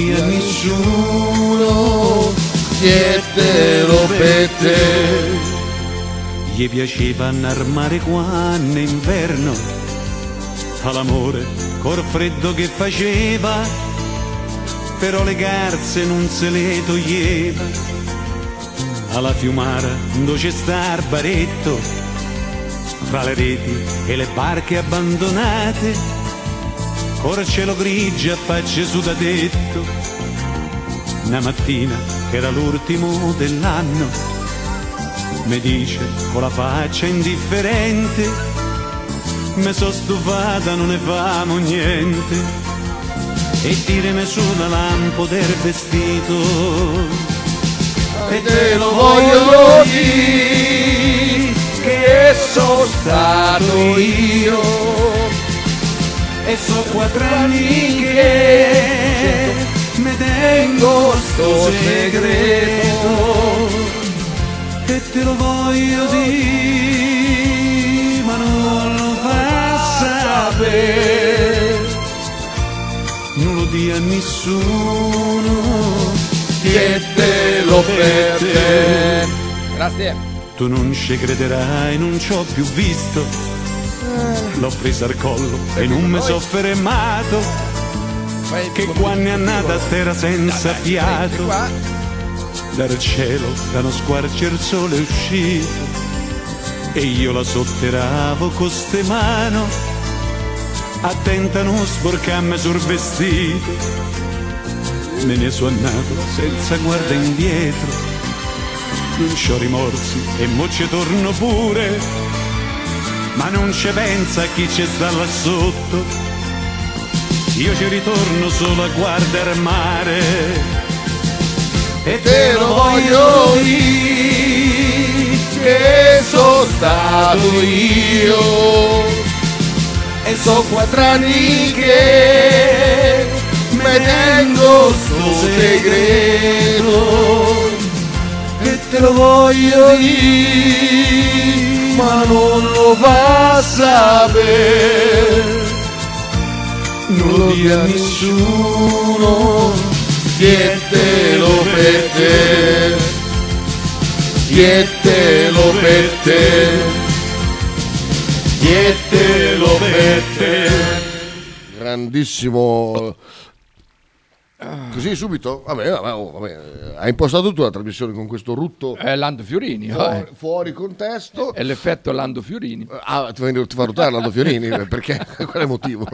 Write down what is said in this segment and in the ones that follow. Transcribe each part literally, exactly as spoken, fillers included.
davanti a nessuno, dietro per te. Gli piaceva armare quando inverno, all'amore col freddo che faceva, però le garze non se le toglieva. Alla fiumara dove c'è sta il baretto, tra le reti e le barche abbandonate, col cielo grigio a facce su da tetto. Una mattina, che era l'ultimo dell'anno, mi dice con la faccia indifferente, me so stufata, non ne famo niente. E tirami sulla lampo del vestito, e te lo voglio dire che sono stato io, e so quattro anni che me tengo sto segreto. E te lo voglio dire, ma non lo fa sapere, non lo dia a nessuno, chiedelo per te. Grazie. Tu non ci crederai, non ci ho più visto, l'ho presa al collo e non mi sono fermato, che qua ne è andata a terra senza fiato. Dal cielo, da uno squarcio il sole è uscito, e io la sotterravo con ste mano, attenta a non sporcarmi sul vestito. Me ne sono andato senza guarda indietro, non c'ho rimorsi e mo' ci torno pure, ma non ci pensa chi c'è sta là sotto. Io ci ritorno solo a guardare il mare. E te lo voglio dire che sono stato io, e so quattro anni che me tengo sto segreto. E te lo voglio dire, ma non lo fa sapere, non lo dire a nessuno, chiedelo per te, chiedelo per te, chiedelo per te. Grandissimo. Così subito? Vabbè, vabbè, oh, vabbè. Hai impostato tu la trasmissione con questo rutto. È Lando Fiorini. Fuori, eh. fuori contesto. È l'effetto Lando Fiorini. Ah, ti fa ruttare Lando Fiorini? Perché? Qual è il motivo?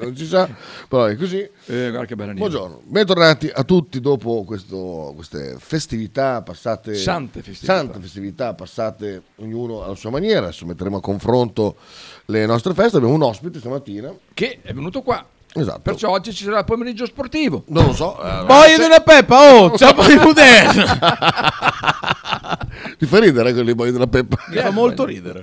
Non si sa. Però è così. Eh, guarda che bella nera. Buongiorno, bentornati a tutti dopo questo, queste festività passate. Sante festività. Sante festività passate ognuno alla sua maniera. Adesso metteremo a confronto le nostre feste. Abbiamo un ospite stamattina che è venuto qua. Esatto. Perciò oggi ci sarà il pomeriggio sportivo. Non lo so. Eh, Boia se... di una peppa, oh, c'è poi il moderno. Ti fa ridere con le boia di una peppa? Mi fa molto ridere.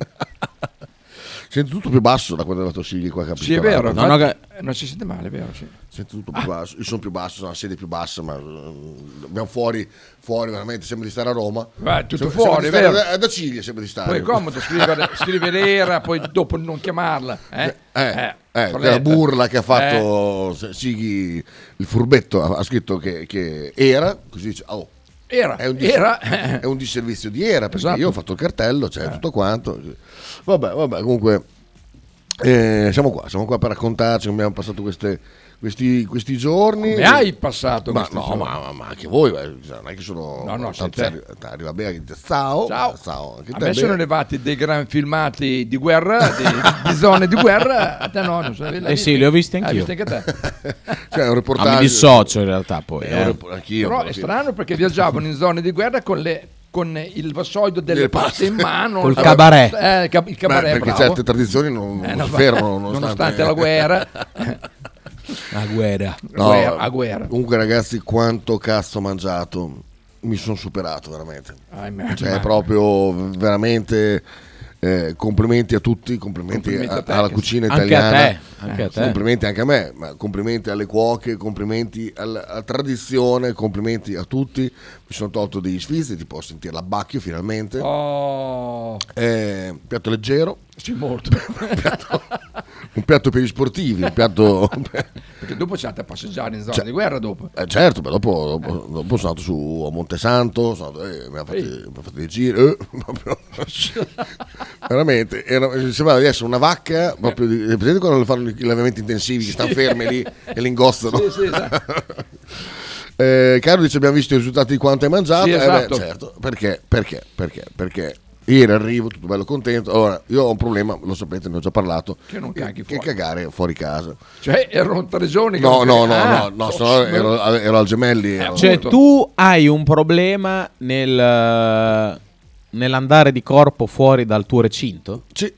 Sento tutto più basso da quando è andato Sigli qua, capito? Sì, è vero. No, no, che... Non si sente male, è vero? Sì. Sento tutto più ah. basso. Io sono più basso, sono la sede più bassa, ma abbiamo fuori, fuori veramente, sembra di stare a Roma. Beh, tutto sembra, fuori, sembra è vero. Da, da Sigli sembra di stare. Poi è comodo scrivere, scrivere era, poi dopo non chiamarla. Eh, eh. eh. Eh, la burla che ha fatto eh. Sighi, il furbetto, ha scritto che, che era, così dice, oh, era, è, un dis- era. È un disservizio di era, perché esatto. Io ho fatto il cartello, c'è cioè, eh. tutto quanto, vabbè, vabbè, comunque eh, siamo qua, siamo qua per raccontarci come abbiamo passato queste, questi, questi giorni. Come hai passato ma, questi no, giorni? Ma, ma, ma anche voi, non è che sono... No, no, tanto sei te. Arriva bene, ciao, ciao, ciao. Anche a te me sono arrivati dei gran filmati di guerra, di, di zone di guerra, a te no, non so. Eh sì, li ho visti anch'io. Hai visto anche te? Cioè, un reportage... Ma mi dissocio in realtà poi. Beh, eh. anch'io, però è strano perché viaggiavano in zone di guerra con le... con il vassoio delle paste in mano, col cabaret, eh, il cabaret. Beh, perché bravo. Certe tradizioni non, non eh, no, si fermano nonostante la guerra. La guerra, no, guerra, a guerra. Comunque ragazzi, quanto cazzo ho mangiato, mi sono superato veramente. Ah, cioè proprio veramente eh, complimenti a tutti, complimenti, complimenti a, a te, alla cucina anche italiana, a te, anche eh, a te. Complimenti anche a me, ma complimenti alle cuoche, complimenti alla, alla tradizione, complimenti a tutti. Mi sono tolto degli sfizi, ti posso sentire l'abbacchio finalmente. Oh. Eh, piatto leggero, sì, molto. Piatto un piatto per gli sportivi, un piatto perché dopo c'è andato a passeggiare in zona di guerra dopo. Eh, certo, ma dopo, dopo, dopo sono andato su a Montesanto, sono andato, eh, mi ha fatto dei giri, eh, veramente era, sembrava di essere una vacca proprio di, vedete quando fanno i lavamenti intensivi che stanno fermi lì e li ingozzano. Sì, sì, esatto. eh, Carlo dice abbiamo visto i risultati di quanto hai mangiato. Sì, esatto. Eh, beh, certo, perché perché perché perché ieri arrivo tutto bello contento. Allora, io ho un problema, lo sapete, ne ho già parlato, che non caghi fuori, che cagare fuori casa, cioè ero tre giorni no che no no ah, no, no, no sono, ero, ero al Gemelli, ero. Cioè tu hai un problema nel nell'andare di corpo fuori dal tuo recinto? Sì,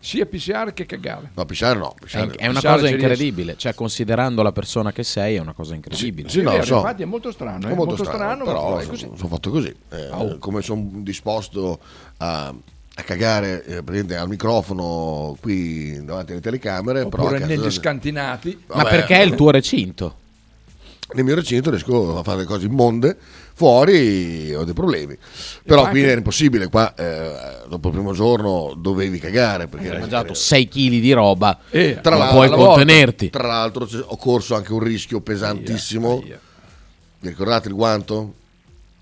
sia pisciare che cagare. No, pisciare no. Pisciare, è, è una cosa incredibile, cioè considerando la persona che sei è una cosa incredibile. Sì, sì, no, è vero, so, infatti è molto strano, è molto, molto strano, strano, però sono, sono fatto così, eh, oh. Come sono disposto a, a cagare eh, praticamente al microfono qui davanti alle telecamere. Oppure però negli scantinati. Vabbè, ma perché è il tuo recinto? Nel mio recinto riesco a fare le cose immonde, fuori ho dei problemi, però qui era impossibile. Qua eh, dopo il primo giorno dovevi cagare perché hai mangiato sei chili di roba, eh, tra non puoi contenerti. Volta, tra l'altro ho corso anche un rischio pesantissimo, yeah, yeah. Vi ricordate il guanto?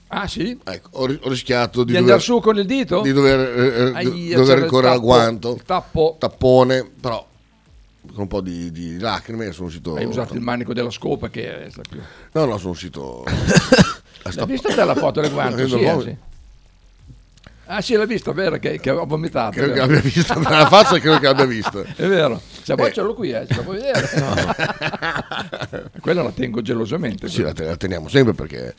Ah sì? Ecco, ho, ho rischiato di, di dover, andare su con il dito? Di dover, eh, Aia, dover ricorrere al guanto, il tappo. tappone, però con un po' di, di lacrime sono uscito. Hai usato il manico della scopa che è più. No, no, sono uscito. L'ha vista dalla foto del guanto? Sì, eh, sì. Ah sì, l'ha vista, vero, che, che ho vomitato. Credo che l'abbia vista dalla faccia, credo che l'abbia vista. È vero. Se poi eh. ce l'ho qui, eh, ce la puoi vedere. No, no. Quella la tengo gelosamente. Sì, la, te- la teniamo sempre perché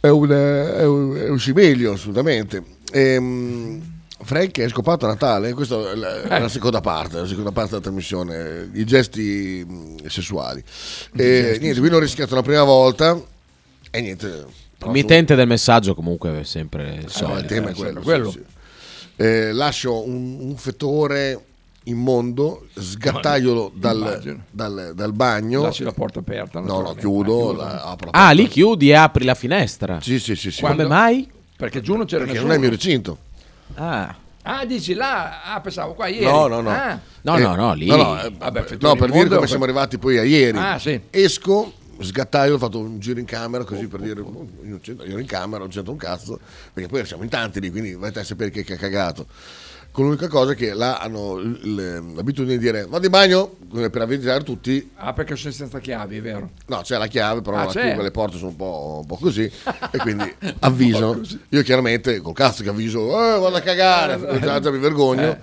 è un, è un, è un cimelio, assolutamente. Ehm... Frank è scopato a Natale, questa è la, la seconda parte, la seconda parte della trasmissione, i gesti sessuali. I e gesti niente, qui l'ho rischiato la prima volta e niente. Il mittente del messaggio comunque è sempre il solito. Ah, il tema è quello. quello. Sì, sì. Eh, lascio un, un fetore immondo, sgattaiolo dal, dal, dal bagno. Lasci la porta aperta. No, no, chiudo. La, apro la porta. Ah, lì chiudi e apri la finestra. Sì, sì, sì. sì. Quando? Come mai? Perché giù non c'era nessuno. Perché non è il mio recinto. Ah. ah, dici là? Ah, pensavo qua ieri. No, no, no. Ah. No, eh, no, no, lì. No, no, eh, Vabbè, no per dire come per... siamo arrivati poi a ieri. Ah, sì. Esco, sgattaio, ho fatto un giro in camera così oh, per oh, dire oh, io ero in camera, non c'entro un cazzo, perché poi siamo in tanti lì, quindi vai a sapere che, che ha cagato. Con l'unica cosa che là hanno l'abitudine di dire vado in bagno per avvisare tutti. Ah, perché sono senza chiavi, è vero? No, c'è la chiave, però ah, la chiave, le porte sono un po', un po' così e quindi avvisano. Io chiaramente col cazzo che avviso eh, vado a cagare, eh, già, già mi vergogno. Eh.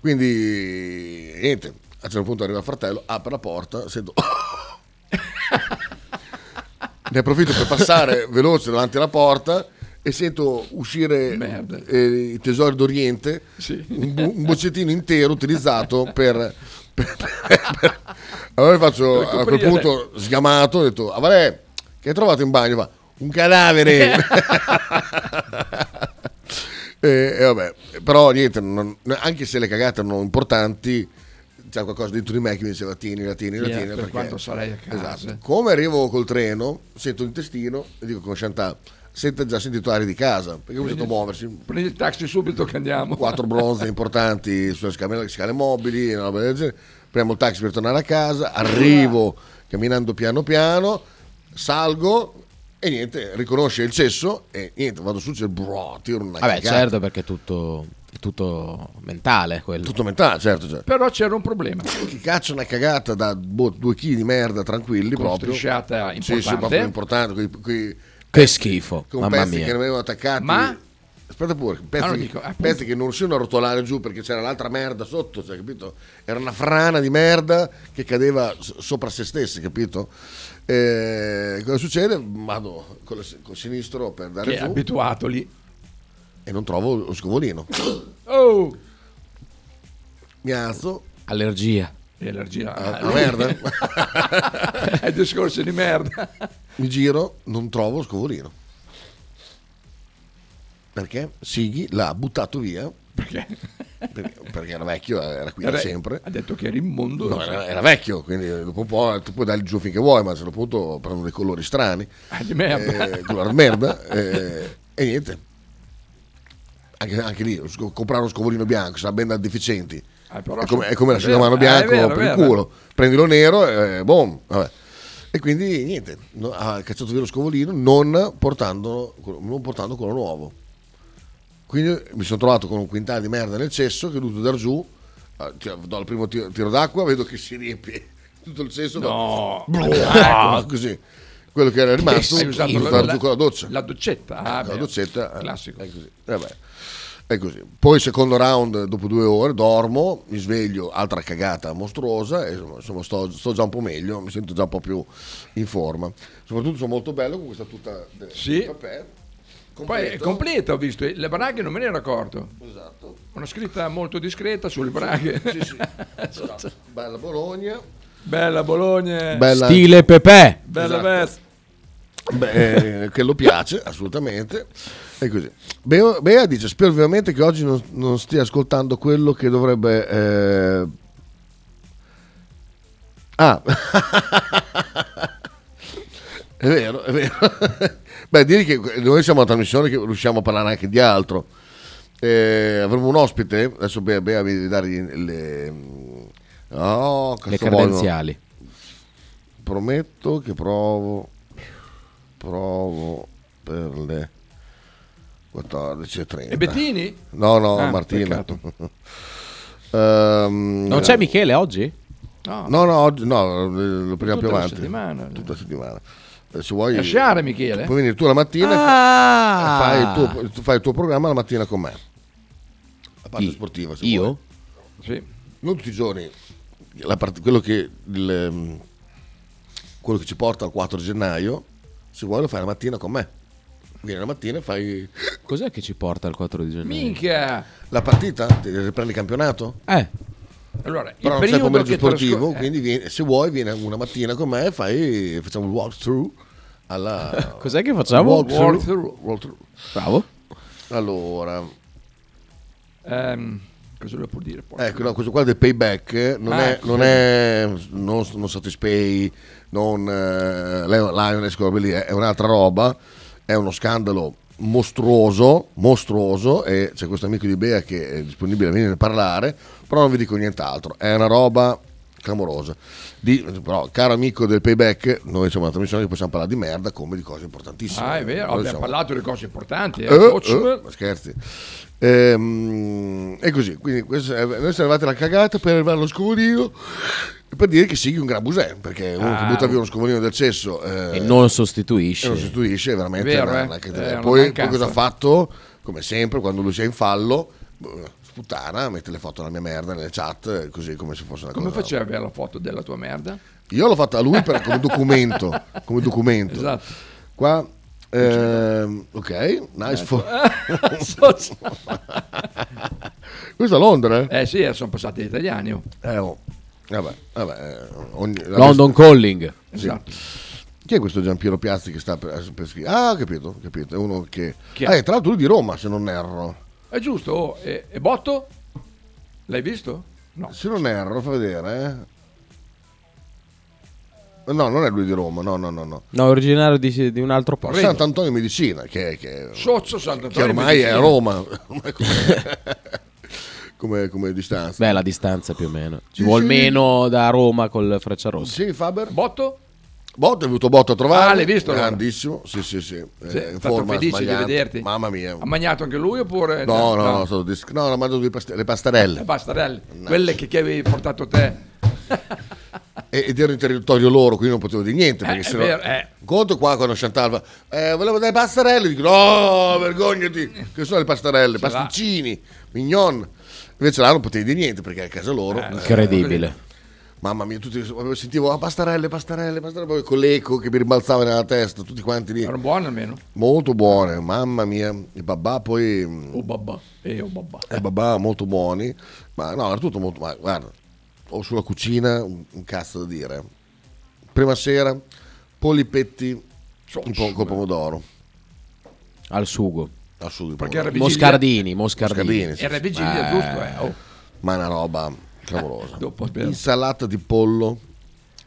Quindi niente, a un certo punto arriva il fratello, apre la porta, sento ne approfitto per passare veloce davanti alla porta e sento uscire eh, i tesori d'Oriente, sì. un, bo- un boccettino intero utilizzato per, per, per, per... allora faccio a quel punto sgamato, ho detto ah, vabbè, che hai trovato in bagno? Va, un cadavere. e, e vabbè, però niente, non, anche se le cagate erano importanti, c'è qualcosa dentro di me che mi diceva tieni, la tieni, la tieni, per perché... quanto sarei a casa. Esatto. Come arrivo col treno sento l'intestino e dico con Chantal senta già sentito aria di casa perché ho bisogno di muoversi, prendi il taxi subito che andiamo. Quattro bronze importanti sulle scale, scale mobili, una roba del genere. Premo il taxi per tornare a casa, arrivo camminando piano piano, salgo e niente, riconosce il cesso e niente, vado su, c'è il bro, tiro una vabbè cagata. Certo, perché è tutto, è tutto mentale quello. Tutto mentale, certo, certo. Però c'era un problema che caccia una cagata da boh, due chili di merda tranquilli, con proprio strisciata importante, sì, sì, proprio importante qui, qui, che schifo, con mamma pezzi mia. Che non avevano attaccati, ma aspetta pure, pezzi, allora, dico, pezzi che non siano a rotolare giù perché c'era l'altra merda sotto, cioè, capito? Era una frana di merda che cadeva sopra se stessi, capito? E cosa succede? Vado con il sinistro per dare che giù, è abituato lì, e non trovo lo scovolino. Oh, mi alzo, allergia. Allergia a, a merda. È discorso di merda. Mi giro, non trovo lo scovolino. Perché Sighi l'ha buttato via. Perché? Perché, perché era vecchio, era qui era, sempre. Ha detto che era immondo. No, era, era vecchio, quindi dopo un po' tu puoi dargli giù finché vuoi, ma a un certo punto prendono dei colori strani. Ah, di merda. Eh, color merda. Eh, e niente. Anche, anche lì, comprare uno scovolino bianco, sarà ben da deficienti. Eh, però, è come, è come l'asciugamano bianco, eh, vero, per il culo, prendilo nero e eh, boom, vabbè. E quindi niente, no, ha cacciato via lo scovolino non portando, non portando quello nuovo. Quindi mi sono trovato con un quintale di merda nel cesso che ho dovuto dar giù, cioè, do il primo tiro, tiro d'acqua, vedo che si riempie tutto il cesso, no, da... ah, così quello che era rimasto ho dovuto dar giù con la doccia, la doccetta, ah, la doccetta, classico, è così. Eh, beh. È così. Poi secondo round, dopo due ore dormo, mi sveglio, altra cagata mostruosa, e insomma sto, sto già un po' meglio, mi sento già un po' più in forma, soprattutto sono molto bello con questa tuta del sì. Papel completo. Poi è completa, ho visto le braghe, non me ne ero accorto, esatto, una scritta molto discreta sulle braghe, sì, sì, sì. Esatto. Bella Bologna, bella Bologna, bella... stile Pepe, bella, esatto. Vest. Beh, che lo piace assolutamente, è così. Bea, Bea dice: spero veramente che oggi non, non stia ascoltando quello che dovrebbe. Eh... Ah, è vero, è vero. Beh, direi che noi siamo una trasmissione che riusciamo a parlare anche di altro. Eh, avremo un ospite. Adesso Bea, Bea devi dargli le, oh, le credenziali. Prometto che provo. Provo per le quattordici e trenta. E Bettini? No, no, ah, Martina. um, non c'è Michele oggi? No, no, no, oggi, no, lo prendiamo più avanti. Tutta la settimana. Tutta la settimana. Se vuoi lasciare Michele? Puoi venire tu la mattina ah! e fai il, tuo, tu fai il tuo programma la mattina con me. La parte I, sportiva. Se io? Vuoi. Sì. Non tutti i giorni. La parte, quello, che, il, quello che ci porta al quattro gennaio. Se vuoi lo fai la mattina con me. Vieni la mattina e fai. Cos'è che ci porta il quattro di gennaio? Minchia! La partita? Ti riprendi il campionato? Eh. Allora, però il non c'è pomeriggio sportivo, trascor- quindi eh. vieni, se vuoi vieni una mattina con me e fai, facciamo un walkthrough alla. Cos'è che facciamo? Walkthrough. Walkthrough. Walkthrough. Bravo. Allora. Um, cosa devo pur dire? Porca. Ecco, no, questo qua del payback non ah, è così. Non è non, non Satispay. Non eh, Lioness, è un'altra roba, è uno scandalo mostruoso, mostruoso, e c'è questo amico di Bea che è disponibile a venire a parlare, però non vi dico nient'altro, è una roba clamorosa. Di, però, caro amico del payback, noi siamo una trasmissione che possiamo parlare di merda come di cose importantissime. Ah, è vero, noi abbiamo siamo... parlato di cose importanti, eh, eh, eh, ma scherzi. Ehm, è così, quindi questo, noi siamo arrivati alla cagata per arrivare allo scovolino. Per dire che sì, un gran busè, perché uno ah. che butta via uno scovolino del cesso eh, e non sostituisce, e non sostituisce, è veramente vero, una, eh? una, una, eh, poi, poi cosa ha fatto? Come sempre, quando lui sia in fallo, sputtana, mette le foto della mia merda nelle chat, così come se fosse una come cosa. Come facevi la foto della tua merda? Io l'ho fatta a lui per, come documento, come documento. Esatto. Qua, eh, ok, nice foto. Questa è Londra, eh? Eh sì, sono passati gli italiani. Oh. Eh, oh. Vabbè, vabbè, ogni, London vista... Calling, sì. Esatto. Chi è questo Giampiero Piazzi che sta per, per scrivere? Ah, capito, capito, è uno che è? Ah, è tra l'altro lui di Roma, se non erro. È giusto, oh, e, e Botto? L'hai visto? No. Se non erro, fa vedere, eh. No, non è lui di Roma, no, no, no. No, no, è originario di, di un altro posto. Sant'Antonio di Medicina, che, che, Sozzo, Sant'Antonio che ormai Medicina. È a Roma. Come, come distanza? Beh, la distanza più o meno. Ci sì, vuol sì. meno da Roma col Frecciarossa. Sì, Faber. Botto? Botto, è venuto Botto a trovare. Ah, l'hai visto? Grandissimo, allora. sì, sì, sì. sì eh, è stato felice smagliante. Di vederti. Mamma mia. Ha mangiato anche lui oppure? No, no, no, no, no, sono dis... no, no, mangiato past... le pastarelle. Le pastarelle, no. Quelle che, che avevi portato te. Ed ero in territorio loro, quindi non potevo dire niente. Perché eh, sennò... vero, eh. Conto qua quando Chantal eh, volevo delle pastarelle, dico, no, vergognati, che sono le pastarelle, ce pasticcini, va. Mignon. Invece là non potevi dire niente perché è a casa loro. Eh, incredibile. Eh, mamma mia, tutti sentivo ah, pastarelle, pastarelle, pastarelle, con l'eco che mi rimbalzava nella testa, tutti quanti lì. Erano buone almeno? Molto buone, mamma mia. I babà poi... Oh babà, eh, oh babà. Eh, babà molto buoni, ma no, era tutto molto... Ma guarda, ho sulla cucina un, un cazzo da dire. Prima sera, polipetti so, un po' col pomodoro. Al sugo. Perché Moscardini, Moscardini, Moscardini sì. Era vigilia, giusto, eh. Oh. Ma è una roba clamorosa. Dopo, insalata di pollo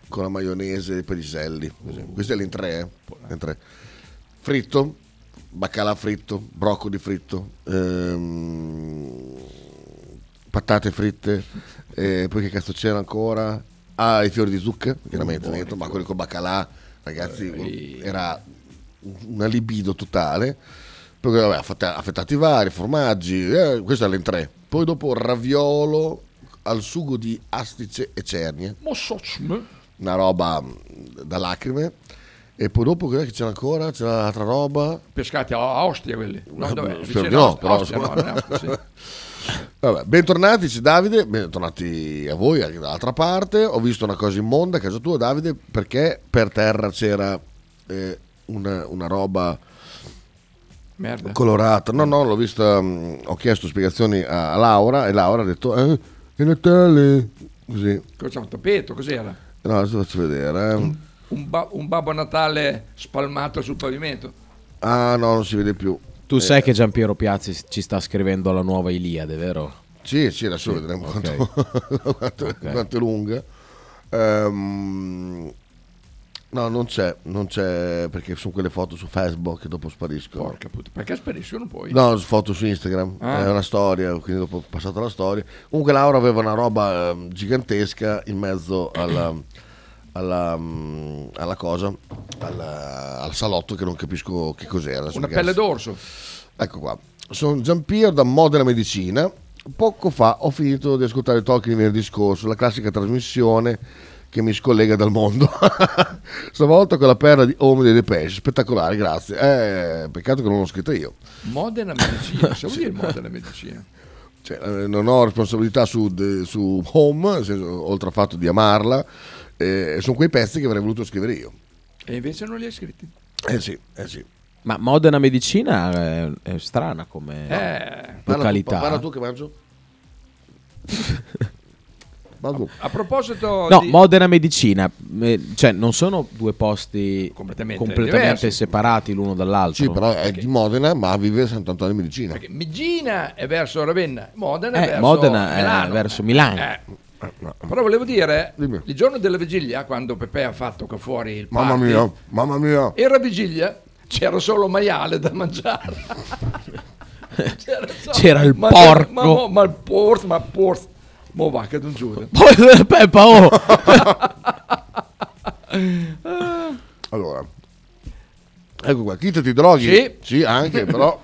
con la maionese e i piselli. Uh. Questo è l'intrè, eh. Fritto, baccalà fritto, broccoli fritto, ehm, patate fritte, eh, poi che cazzo c'era ancora? Ah, i fiori di zucca, veramente, buone, detto, ma quelli con baccalà, ragazzi, eh, era una libido totale. Poi vabbè, affettati vari, formaggi, eh, questo alle tre. Poi dopo raviolo al sugo di astice e cernie, una roba da lacrime. E poi dopo che c'era ancora? C'era altra roba? Pescati a Ostia quelli. No, spero di no, però Ostia, no, Ostia, sì. Vabbè, bentornati, c'è Davide, bentornati a voi anche dall'altra parte. Ho visto una cosa immonda a casa tua, Davide, perché per terra c'era eh, una, una roba merda colorata. No, no, l'ho vista, mh, ho chiesto spiegazioni a Laura e Laura ha detto eh, è Natale, così. C'è un tappeto, cos'era? No, adesso faccio vedere, eh. Mm. Un, ba- un Babbo Natale spalmato sul pavimento. Ah no, non si vede più. Tu eh. sai che Giampiero Piazzi ci sta scrivendo la nuova Iliade, vero? Sì, sì, adesso sì. vedremo okay. quanto, quanto, okay. quanto è lunga. Um, no, non c'è, non c'è, perché sono quelle foto su Facebook che dopo spariscono. Porca puttana, perché spariscono poi? No, foto su Instagram, ah. è una storia, quindi dopo ho passato la storia. Comunque Laura aveva una roba um, gigantesca in mezzo alla... Alla, alla cosa, alla, al salotto, che non capisco che cos'era. Una pelle d'orso. Ecco qua. Sono Giampiero da Modena Medicina. Poco fa ho finito di ascoltare il talk di venerdì scorso, la classica trasmissione che mi scollega dal mondo. Stavolta con la perla di Home dei Depeche. Spettacolare, grazie. Eh, peccato che non l'ho scritta io. Modena Medicina, se vuol dire Modena Medicina. Cioè, non ho responsabilità su, su Home, nel senso, oltre al fatto di amarla. Eh, sono quei pezzi che avrei voluto scrivere io e invece non li hai scritti. Eh sì, eh sì. Ma Modena Medicina è, è strana come eh, località. Parla tu, parla tu che mangio. A, a proposito no, di... Modena Medicina, cioè non sono due posti completamente, completamente separati l'uno dall'altro. Sì, però è okay. di Modena, ma vive a Sant'Antonio di Medicina. Perché Medicina è verso Ravenna, Modena è eh, verso Modena Milano. È verso Milano. Eh. No. Però volevo dire, dimmi. Il giorno della vigilia, quando Pepe ha fatto qua fuori il party, mamma mia, mamma mia, era vigilia, c'era solo maiale da mangiare. c'era, solo, c'era il ma, porco ma, ma, ma il porco ma il porco mo va che non giuro Pepa oh. Allora ecco qua, Kita ti droghi sì, sì anche però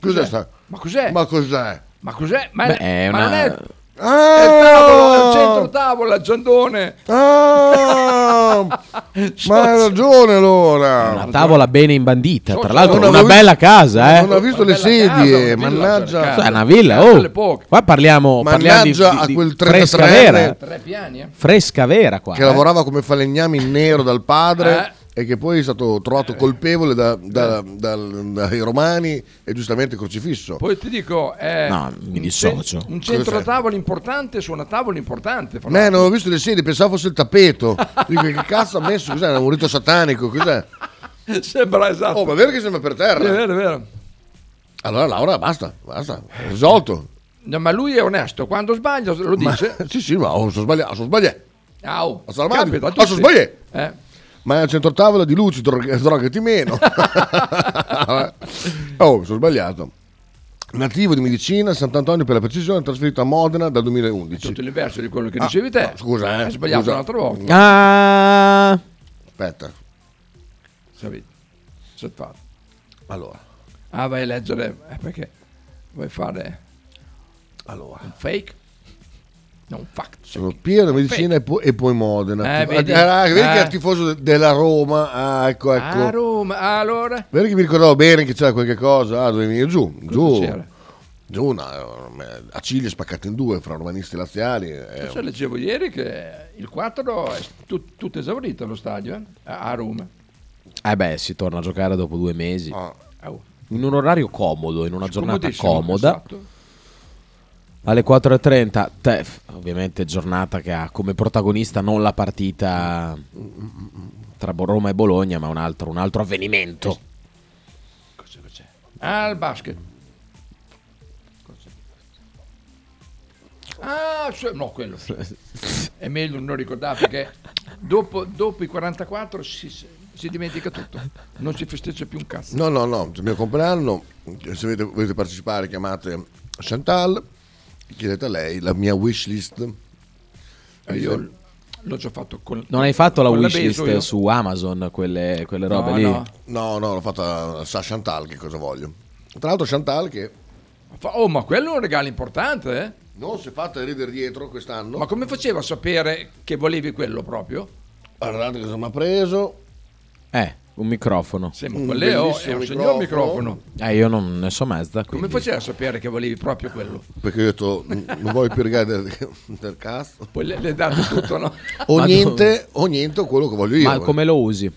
cos'è, cos'è sta? ma cos'è ma cos'è ma cos'è ma, Beh, è ma una... non è Ah! È il tavolo, il centro tavola, Giandone. Ah! Ma hai ragione allora. Una tavola bene imbandita, so, tra l'altro una visto, bella casa, eh. Non ho visto una le sedie, casa, mannaggia. Casa. Cioè, una villa, oh. Qua parliamo, parliamo di, di, a quel tre fresca vera. Tre piani, eh. Fresca vera qua. Che eh. lavorava come falegname in nero dal padre. Eh. E che poi è stato trovato colpevole da, da, da, dai romani e giustamente crocifisso. Poi ti dico, eh, no, mi dissocio. Un, un centro tavola importante su una tavola importante. Beh, non ho visto le sedie, pensavo fosse il tappeto. Dico, che cazzo ha messo? Cos'è? Un rito satanico? Cos'è? Sembra esatto. Oh, ma è vero che sembra per terra. È vero, è vero. Allora Laura, basta, basta, risolto. No, ma lui è onesto, quando sbaglia lo dice. Ma, sì, sì, ma ho sbagliato, ho sbagliato. Au, ho sbagliato. Ho sbagliato. Eh. Ma è al centro tavola di luci, drogati meno. Oh, sono sbagliato. Nativo di Medicina, Sant'Antonio per la precisione, trasferito a Modena dal duemilaundici. È tutto l'inverso di quello che ah, dicevi te. No, scusa, eh. Hai sbagliato scusa. un'altra volta. Ah. Aspetta. Sapete. Sì, fatto. Allora. Ah, vai a leggere. Eh, perché vuoi fare allora. un fake? Non fact. Sono Piero, Medicina e poi, e poi Modena. Eh, vedi, ah, vedi ah. che è il tifoso della Roma. Ah, ecco, ecco. Ah, Roma, allora. Vedi che mi ricordavo bene che c'era qualche cosa. Ah, dove venire giù, cosa giù. C'era? Giù, una, Aciglia spaccata in due fra romanisti e laziali. Eh. Io leggevo ieri che il quattro è tut, tutto esaurito allo stadio, eh? a, a Roma. Eh beh, si torna a giocare dopo due mesi. Ah. Oh. In un orario comodo, in una giornata comoda. Alle quattro e trenta, Tef, ovviamente giornata che ha come protagonista non la partita tra Roma e Bologna, ma un altro, un altro avvenimento. Cosa c'è? Ah, il basket. Ah, no, quello. È meglio non ricordare perché dopo, dopo i quarantaquattro si, si dimentica tutto. Non si festeggia più un cazzo. No, no, no, il mio compleanno, se volete, volete partecipare chiamate Chantal. chiedete a lei la mia wish list. Eh, io l'ho già fatto con, non hai fatto la wish list su Amazon, quelle, quelle robe no, lì? No, no, no, l'ho fatta. Sa Chantal che cosa voglio. Tra l'altro Chantal che oh, ma quello è un regalo importante, eh? Non si è fatta ridere dietro quest'anno. Ma come faceva a sapere che volevi quello proprio? Guardate cosa mi ha preso. Eh, un microfono. Sì, ma quello è un signor microfono. Eh, io non ne so mezza. Quindi. Come faceva a sapere che volevi proprio quello? Perché io ho detto, non vuoi più regali del, del cazzo. Poi le hai dato tutto, no? o, niente, o niente o quello che voglio io. Ma come eh. lo usi?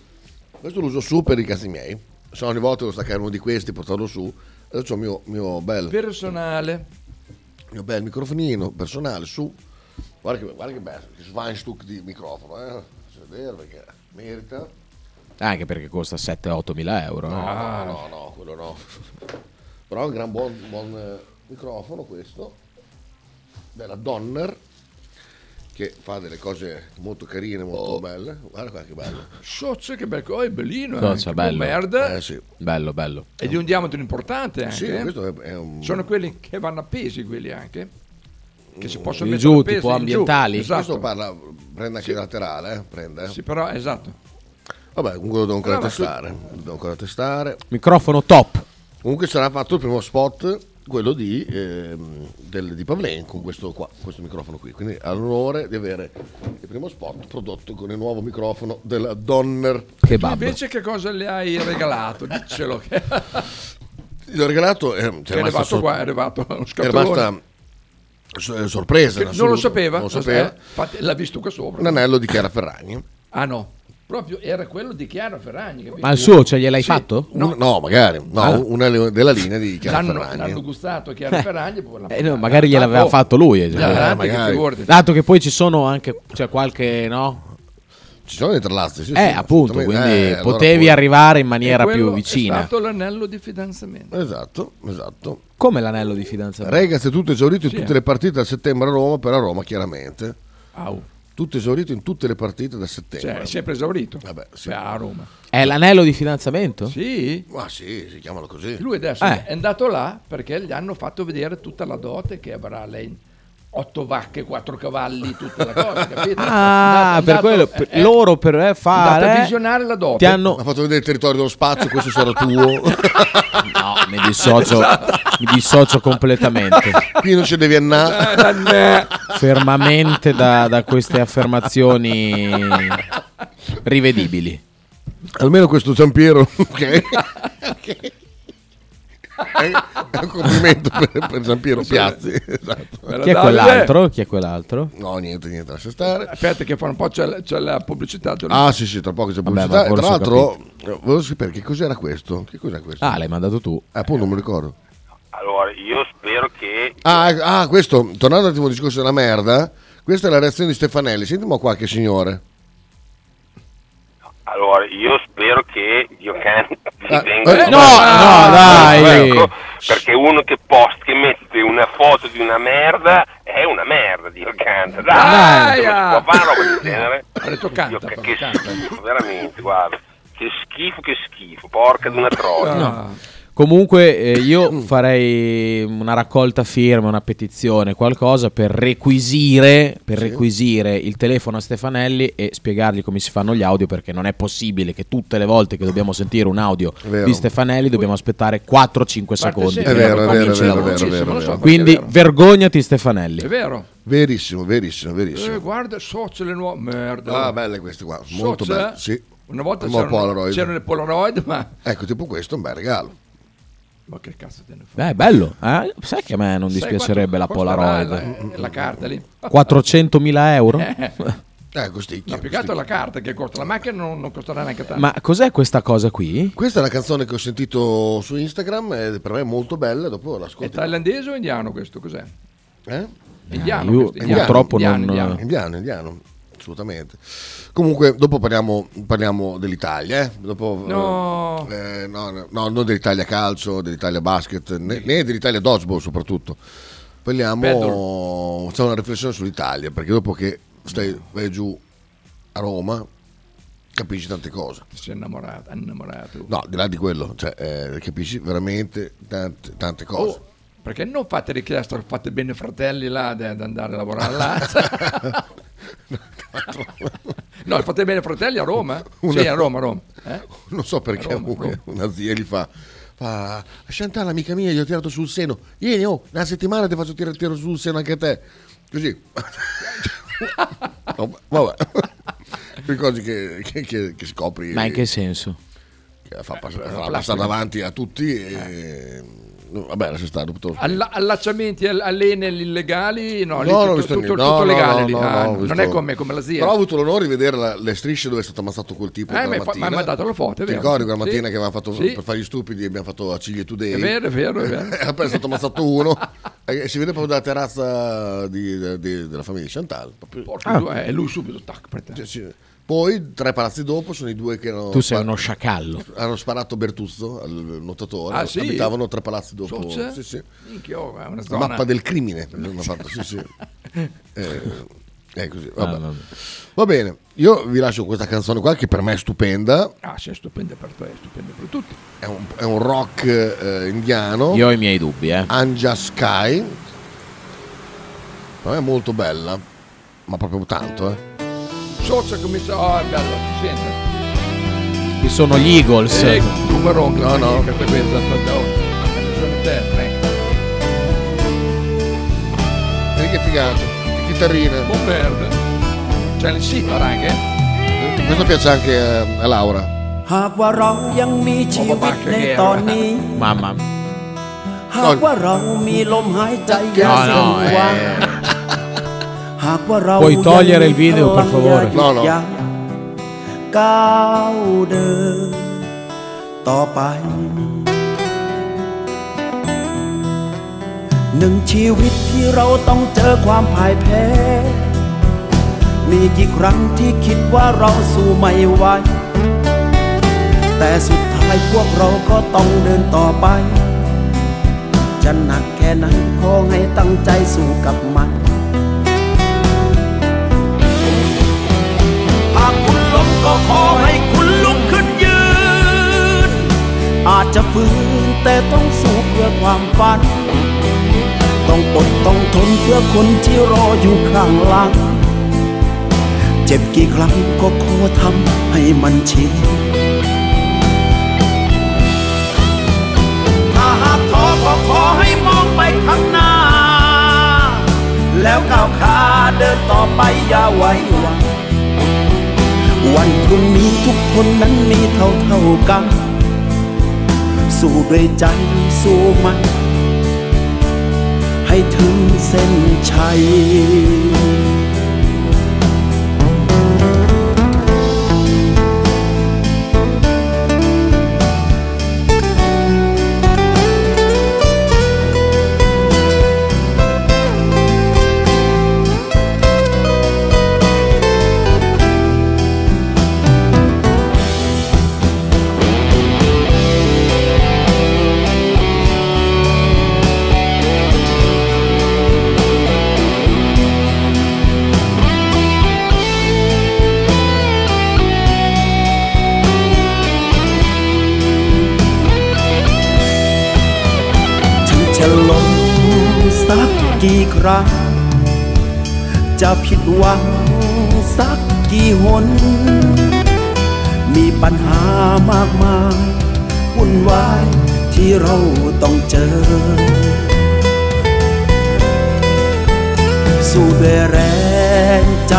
Questo lo uso su per i cazzi miei. Se ogni volta devo staccare uno di questi, portarlo su. Adesso ho il mio, mio bel... personale. Mio bel microfonino personale su, guarda che, guarda che bello, che Schweinstück di microfono, eh? Se vero, perché merita. Anche perché costa sette otto mila euro. No, ah. no, no, no, quello no. Però è un gran buon, buon microfono questo, della Donner, che fa delle cose molto carine, molto oh. belle. Guarda qua che bello. Socce che bello, oh, è bellino. Soccia, bello. Merda. Eh, sì. Bello, bello. E di un diametro importante anche. Sì, questo è un... Sono quelli che vanno appesi, quelli anche. Che si possono mettere giù, tipo ambientali. Esatto. Questo parla, prende anche il sì. laterale. Eh? Prende, eh? Sì, però, esatto. Vabbè, comunque lo devo ancora no, testare. Sì. Lo devo ancora testare. Microfono top. Comunque sarà fatto il primo spot... quello di, eh, del, di Pavlen con questo qua, questo microfono qui, quindi ha l'onore di avere il primo spot prodotto con il nuovo microfono della Donner. Che babbo. Invece che cosa le hai regalato? Diccelo che l'ho regalato eh, che è arrivato sor- qua, è arrivato uno scatolone. È rimasta so- sorpresa. Non lo sapeva, non lo sapeva. Eh, infatti l'ha visto qua sopra. Un anello di Chiara Ferragni. Ah no. Proprio era quello di Chiara Ferragni, capito? Ma il suo, cioè gliel'hai sì. fatto? No, no magari, no, ah. una della linea di Chiara l'hanno, Ferragni. L'hanno gustato Chiara eh. Ferragni. Poi eh no, magari gliel'aveva oh. fatto lui. Cioè. Eh, che dato che poi ci sono anche, cioè qualche, no? Ci sono interlazzi, sì, eh, sì, appunto, quindi eh, potevi allora arrivare in maniera più vicina. È stato l'anello di fidanzamento. Esatto, esatto. Come l'anello di fidanzamento? Ragazzi, tutto esaurito in sì. tutte le partite a settembre a Roma, per la Roma chiaramente. Au. Tutto esaurito in tutte le partite da settembre. Cioè, sempre esaurito. Vabbè, sì. A Roma. È l'anello di fidanzamento? Sì. Ma sì, si chiamano così. Lui adesso eh. è andato là perché gli hanno fatto vedere tutta la dote che avrà lei. Otto vacche, quattro cavalli, tutta la cosa, capito? Ah, andato, per quello, per, eh, loro per eh, fare... a visionare la dote. Ti hanno... ha fatto vedere il territorio dello spazio, questo sarà tuo. No, mi dissocio, esatto. mi dissocio completamente. Qui non ci devi andare. Fermamente da, da queste affermazioni rivedibili. Almeno questo Giampiero, ok? Ok. È un complimento per, per Giampiero Piazzi. Esatto. Chi è quell'altro? Chi è quell'altro? No, niente, niente, lascia stare. Aspetta che fra un po' c'è la, c'è la pubblicità. Ah, sì, sì, tra poco c'è pubblicità. Vabbè, tra l'altro, volevo sapere che cos'era questo. Che cos'è questo? Ah, l'hai mandato tu. Eh, appunto, non mi ricordo. Allora, io spero che... Ah, ah questo, tornando un attimo al discorso della merda, questa è la reazione di Stefanelli. Sentiamo qualche signore. Allora, io spero che Diocanti ah, venga... Eh, no, no, no, dai! Ecco, perché uno che post, che mette una foto di una merda, è una merda, Diocanti. Dai, dai, dai! Non si può fare roba del genere. Ha detto canta, Dio, che canta. Schifo, veramente, guarda. Che schifo, che schifo, porca di una troia. No. Comunque eh, io farei una raccolta firme, una petizione, qualcosa per requisire per sì. requisire il telefono a Stefanelli e spiegargli come si fanno gli audio, perché non è possibile che tutte le volte che dobbiamo sentire un audio di Stefanelli dobbiamo aspettare quattro cinque secondi. È vero, è vero, è vero, è vero, è vero. Quindi vergognati Stefanelli. È vero. Verissimo, verissimo, verissimo. Eh, guarda, socio le nuove merda. Ah, belle queste qua, socio, molto belle. Sì. Una volta c'erano, Polaroid. c'erano le Polaroid, ma ecco, tipo questo è un bel regalo. Ma che cazzo te ne fai? Beh, bello, eh? Sai che a me non dispiacerebbe la Polaroid. La, la carta lì? quattrocentomila euro? Eh, eh costicchia. Ma più che altro la carta che costa, la macchina non, non costerà neanche tanto. Ma cos'è questa cosa qui? Questa è la canzone che ho sentito su Instagram, e per me è molto bella, dopo l'ascolto. È thailandese o indiano questo, cos'è? Eh? Indiano, ah, io, questo, indiano. Purtroppo indiano, non... Indiano, indiano, indiano. Assolutamente. Comunque dopo parliamo, parliamo dell'Italia, eh? Dopo, no. Eh, no, no, no, non dell'Italia calcio, dell'Italia basket, né, né dell'Italia dodgeball soprattutto. Parliamo, Pedro. Facciamo una riflessione sull'Italia, perché dopo che stai vai giù a Roma capisci tante cose. Si è innamorato, è innamorato. No, di là di quello, cioè, eh, capisci veramente tante, tante cose. Oh. perché non fate richiesta, fate bene fratelli là ad andare a lavorare là. No, fate bene fratelli a Roma? Una, sì, a Roma, a Roma. Eh? Non so perché Roma, Roma. Una zia gli fa, fa Chantal, amica mia, gli ho tirato sul seno. Vieni, oh, una settimana ti faccio tirare tiro sul seno anche a te. Così. No, vabbè. Le cose che, che, che, che scopri. Ma in che senso? Che fa passare, la passa davanti a tutti e... Eh. Vabbè, si sta tutto... Alla, allacciamenti all'Enel illegali? No, no, lì, non tutto, tutto, no, tutto legale, no, lì. No, ah, no, non visto... è come, come la zia. Però ho avuto l'onore di vedere la, le strisce dove è stato ammazzato quel tipo. Eh, ma mi ha dato la foto, è vero. Ti ricordi quella mattina, sì, che avevamo fatto, sì, per fare gli stupidi, abbiamo fatto a Ciglia Today. È vero, è vero, è vero. È appena stato ammazzato uno. Si vede proprio dalla terrazza di, di, di, della famiglia di Chantal. Porca, ah, eh, lui subito, tac, per te. Cioè, sì. Poi tre palazzi dopo sono i due che erano... Tu sei uno sciacallo. Hanno sparato Bertuzzo, il nuotatore. Ah, sì? Abitavano tre palazzi dopo. So, sì, sì. Minchio, è una zona. Mappa del crimine. Fatto. Sì, sì. Eh, è così. Vabbè. Ah, vabbè. Va bene, io vi lascio questa canzone qua che per me è stupenda. Ah, sì, è stupenda per te, è stupenda per tutti. È un, è un rock eh, indiano. Io ho i miei dubbi, eh. Anja Sky. Per me è molto bella, ma proprio tanto, eh. Socia come sa, oh, è bello, si sente. Ci sono gli Eagles. Eh, come ronca, no, no, che frequenza vedi che figata, che chitarrina. Non perde. C'è il sitar anche. Questo piace anche a Laura. Mamma. No, no, eh. Puoi togliere il video, per favore? No, no. No. อาจจะฝืนแต่ต้องสู้เพื่อความฝันต้องอดต้องทนเพื่อคนที่รออยู่ข้างหลังเจ็บกี่ครั้งก็ขอทำให้มันชินถ้าหากท้อก็ขอให้มองไปข้างหน้าแล้วก้าวขาเดินต่อไปอย่าไว้วาง วันพรุ่งนี้ทุกคนนั้นมีเท่าเท่ากันสู้ด้วยใจสู้มันให้ถึงเส้นชัย จะผิดหวังสักกี่ครั้งจะผิดหวังสักกี่หนมีปัญหามากมายวุ่นวายที่เราต้องเจอสู้ด้วยแรงใจ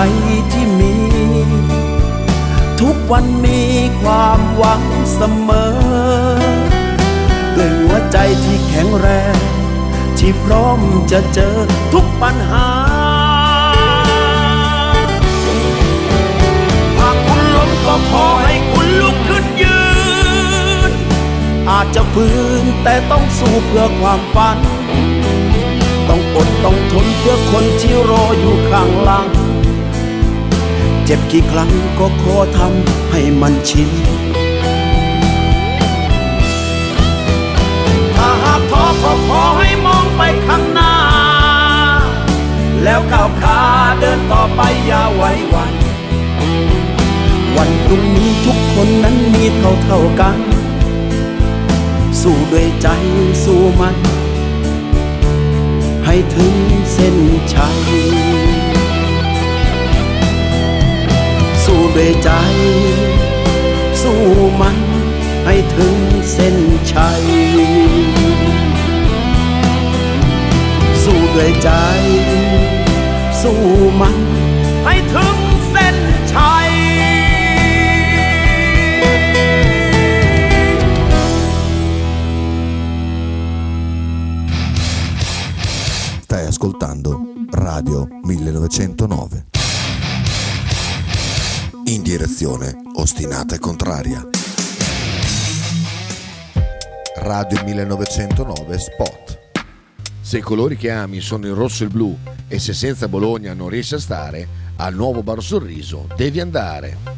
ที่มีทุกวันมีความหวังเสมอด้วยหัวใจที่แข็งแรง ที่พร้อมจะเจอทุกปัญหาหากคุณล้มก็ขอให้คุณลุกขึ้นยืนอาจจะฝืนแต่ต้องสู้เพื่อความฝันต้องอดต้องทนเพื่อคนที่รออยู่ข้างหลังเจ็บกี่ครั้งก็ขอทำให้มันชิน ขอให้มองไปข้างหน้าแล้วก้าวขาเดินต่อไปอย่าไว้วันวันพรุ่งนี้ทุกคนนั้นมีเท่าเท่ากันสู้ด้วยใจสู้มัน ให้ถึงเส้นชัยสู้ด้วยใจสู้มันให้ถึงเส้นชัยสู้ด้วยใจสู้มันให้ถึงเส้นชัยStai ascoltando Radio millenovecentonove in direzione ostinata e contraria. Radio millenovecentonove Spot. Se i colori che ami sono il rosso e il blu e se senza Bologna non riesci a stare, al nuovo Bar Sorriso devi andare.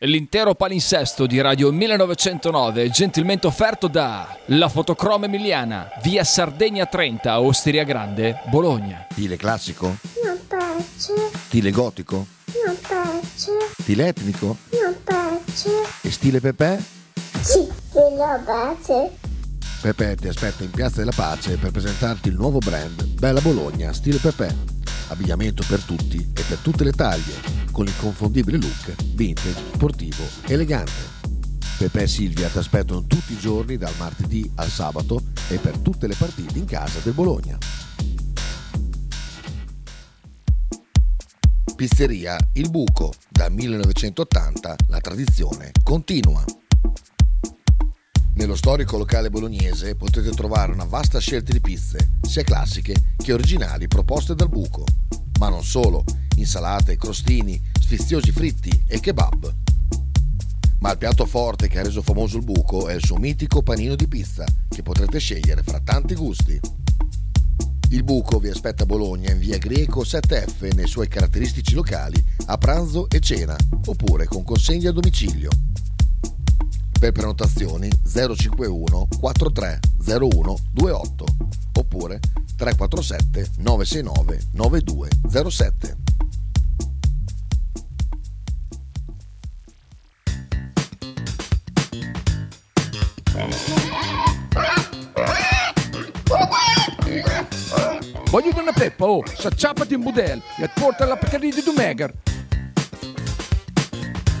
L'intero palinsesto di Radio millenovecentonove è gentilmente offerto da La Fotocroma Emiliana, via Sardegna trenta, Osteria Grande, Bologna. Stile classico? Non piace. Stile gotico? Non piace. Stile etnico? Non piace. E stile Pepè? Sì, quello piace. Pepè ti aspetta in Piazza della Pace per presentarti il nuovo brand Bella Bologna Stile Pepè. Abbigliamento per tutti e per tutte le taglie, con l'inconfondibile look vintage, sportivo, elegante. Pepe e Silvia ti aspettano tutti i giorni dal martedì al sabato e per tutte le partite in casa del Bologna. Pizzeria Il Buco, da millenovecentottanta la tradizione continua. Nello storico locale bolognese potete trovare una vasta scelta di pizze, sia classiche che originali proposte dal Buco. Ma non solo, insalate, crostini, sfiziosi fritti e kebab. Ma il piatto forte che ha reso famoso il Buco è il suo mitico panino di pizza, che potrete scegliere fra tanti gusti. Il Buco vi aspetta a Bologna in via Greco sette F nei suoi caratteristici locali a pranzo e cena, oppure con consegna a domicilio. Per prenotazioni zero cinquantuno quarantatré zero uno ventotto oppure tre quattro sette nove sei nove nove due zero sette. Voglio una peppa, oh, s'acciappati in budel e porta la Pcaridi di Dumegar.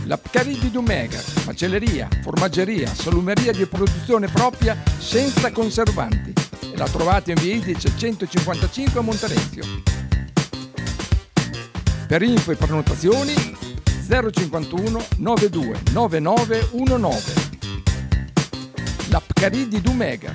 La Pcaridi di Dumegar, macelleria, formaggeria, salumeria di produzione propria senza conservanti. E la trovate in via Idice centocinquantacinque a Monterezio. Per info e prenotazioni zero cinquantuno novantadue novantanove diciannove. La Pcaridi di Dumegar.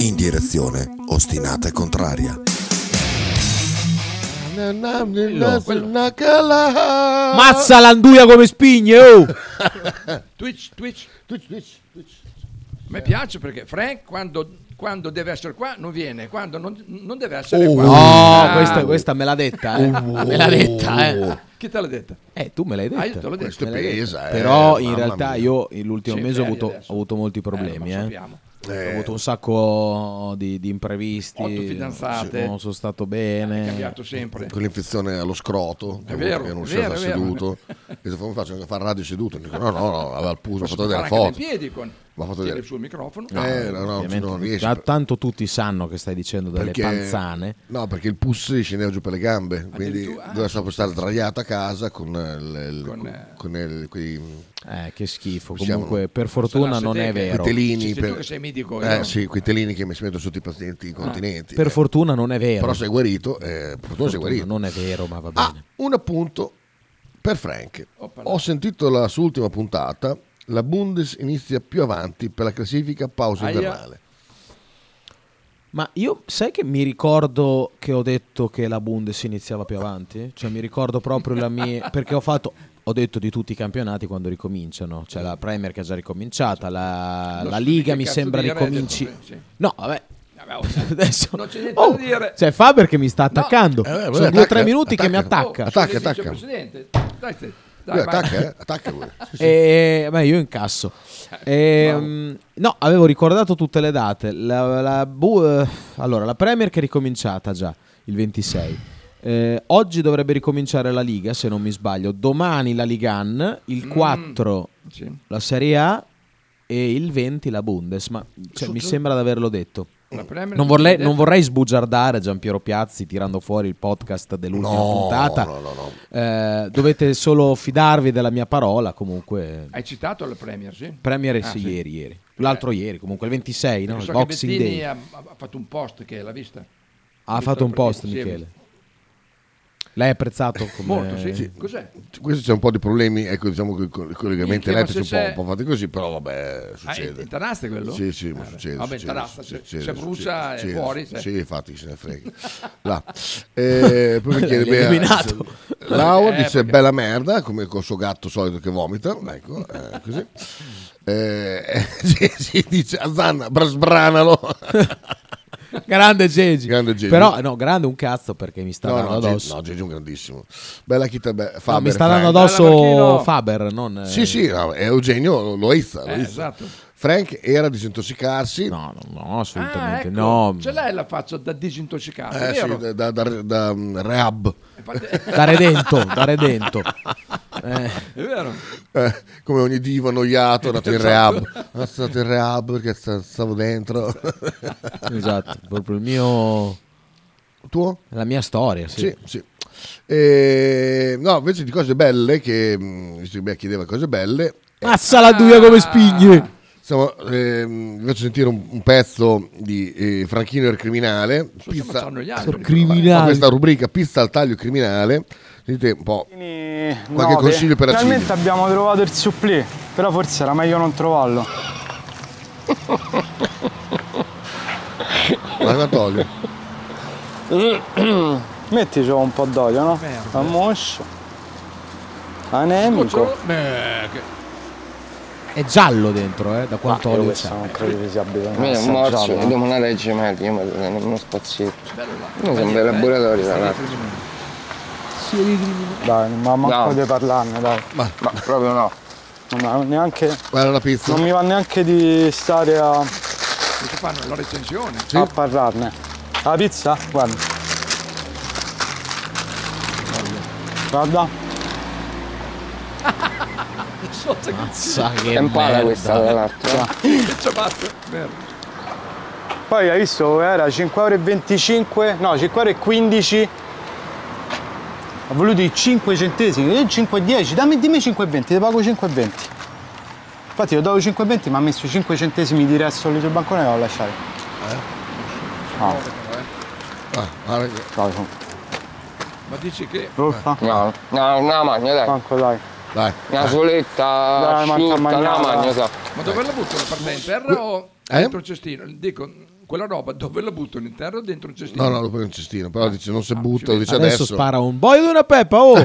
In direzione ostinata e contraria. No, mazza l'anduia come spigne, oh! Twitch, Twitch, Twitch, Twitch, Twitch. A me piace perché Frank quando, quando deve essere qua non viene, quando non, non deve essere oh, qua. No, oh, questa, questa me l'ha detta, eh. Oh, me l'ha detta, eh. Chi te l'ha detta? Eh, tu me l'hai detta. Ah, io te l'ho detta. Pesa, però eh, in realtà mia. io l'ultimo C'è mese ho avuto, ho avuto molti problemi. Eh, eh. Sappiamo. Eh. Ho avuto un sacco di, di imprevisti. Otto fidanzate. Non sono stato bene. È cambiato sempre. Con l'infezione allo scroto. È vero. Che non stava seduto. E se faccio fare radio seduto. Dico, no, no, no, aveva il pulso. Ho fatto vedere foto. Piedi con... Ma fatto vedere il suo microfono. No, eh, no, no, non riesce. Da, tanto tutti sanno che stai dicendo delle perché, panzane. No, perché il pus scendeva giù per le gambe, quindi tu, ah, doveva sempre stare sdraiata a casa con, il, con, con, con il, quei, eh, che schifo. Comunque, per fortuna non è vero. Telini, per, che sei medico, eh, no? Sì, quei telini che mi si mettono sotto i pazienti incontinenti. Ah, per eh. fortuna non è vero. Però sei guarito, eh, per fortuna sei guarito. Non è vero, ma va bene. Ah, un appunto per Frank. Oppala. Ho sentito la sua ultima puntata. La Bundes inizia più avanti per la classifica pausa invernale. Ma io sai che mi ricordo che ho detto che la Bundes iniziava più avanti? Cioè mi ricordo proprio la mia... Perché ho fatto... Ho detto di tutti i campionati quando ricominciano. C'è cioè, la Premier che è già ricominciata, la, la Liga mi sembra ricominci... Detto, sì. No, vabbè. Adesso non c'è niente oh, da dire. C'è Faber che mi sta attaccando. No. Eh, vabbè, Sono attacca, due o tre minuti attacca. che mi attacca. Oh, attacca, attacca. Presidente. Dai, dai. Dai, attacca, eh? attacca voi. Sì, sì. Eh, beh, io incasso. Eh, wow. No, avevo ricordato tutte le date. La, la bu- eh, allora, la Premier che è ricominciata già il ventisei. Eh, oggi dovrebbe ricominciare la Liga, se non mi sbaglio. Domani la Ligan, il quattro mm, sì. la Serie A e il venti la Bundes. Ma cioè, mi sembra di averlo detto. Non vorrei, non vorrei sbugiardare Giampiero Piazzi tirando fuori il podcast dell'ultima no, puntata no, no, no. Eh, dovete solo fidarvi della mia parola. Comunque hai citato la Premier sì? Premier ah, sì, sì. Ieri, ieri. L'altro eh. ieri comunque il ventisei no? so Boxing Day ha, ha fatto un post che l'ha vista ha, ha fatto un post insieme. Michele l'hai apprezzato come... molto sì, sì. Cos'è? Questo c'è un po' di problemi ecco diciamo che il collegamento elettrico c'è... un po' fatti così però vabbè succede ah, intanaste quello? sì sì ma ah, succede vabbè intanasta se, se brucia succede, è fuori se... sì infatti se ne frega là eh, poi mi chiede eliminato Laura eh, dice perché... bella merda come col suo gatto solito che vomita ecco eh, così eh, sì, sì, dice Azanna sbranalo grande Gigi. grande Gigi però no grande un cazzo perché mi sta no, dando no, addosso Gigi, no Gigi è un grandissimo bella Kita be- Faber no, mi sta Frank. dando addosso Faber non sì eh... sì no, è Eugenio lo izza eh, esatto Frank era disintossicarsi no no, no assolutamente ah, ecco. no ce l'hai la faccia da disintossicarsi eh, vero? Sì, da, da, da, da rehab da redento da redento Eh. È vero. Eh, come ogni divo annoiato è andato in rehab è stato in rehab perché stavo dentro esatto proprio il mio tuo? La mia storia sì, sì, sì. E... no invece di cose belle che beh, chiedeva cose belle mazza eh... la duia come spigni Stiamo, eh, vi faccio sentire un, un pezzo di eh, Franchino er Criminale, pizza, altri, criminale. Questa rubrica pizza al taglio criminale. Sentite un po' qualche consiglio per accidenti. Finalmente abbiamo trovato il supplì, però forse era meglio non trovarlo. Anatolio, mettici un po' d'olio, no? Ammoscio, anemico. Beh, è giallo dentro, eh, da quanto ah, olio c'è. Non credo che sia bisogno. È un morso, vediamo una legge media, io mi do uno spazietto. Noi siamo dei laboratori, tra l'altro. Dai, ma manco di parlarne, dai. Ma, ma proprio no. Non neanche. Guarda la pizza. Non mi va neanche di stare a. Cosa fanno? La recensione? Sì. A parlarne. La pizza? Guarda. Guarda. Mazza che impara questa dall'altra. Poi hai visto era cinque euro e venticinque no cinque euro e quindici ho voluto i cinque centesimi cinque e dieci dammi dimmi cinque e venti ti pago cinque e venti infatti ho dato cinque e venti ma ha messo cinque centesimi di resto lì sul bancone e l'ho lasciato no ah, ma dici che Ruffa? no no no magna dai manco dai Dai, una soletta asciutta, una magna. Ma dove la butto? Per me in terra o eh? dentro il cestino? Dico, quella roba dove la butto? In terra o dentro il cestino? No, no, lo prendo in cestino, però dice non si ah, butta, lo dice adesso. Adesso spara un boio di una peppa, oh!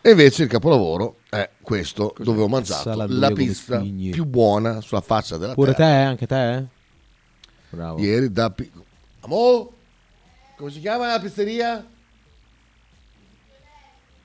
E invece il capolavoro è questo, Cos'è? dove ho mangiato la, la pizza più buona sulla faccia della Pure terra. Pure te, anche te? Bravo. Ieri da... Pi... Amore, come si chiama la pizzeria?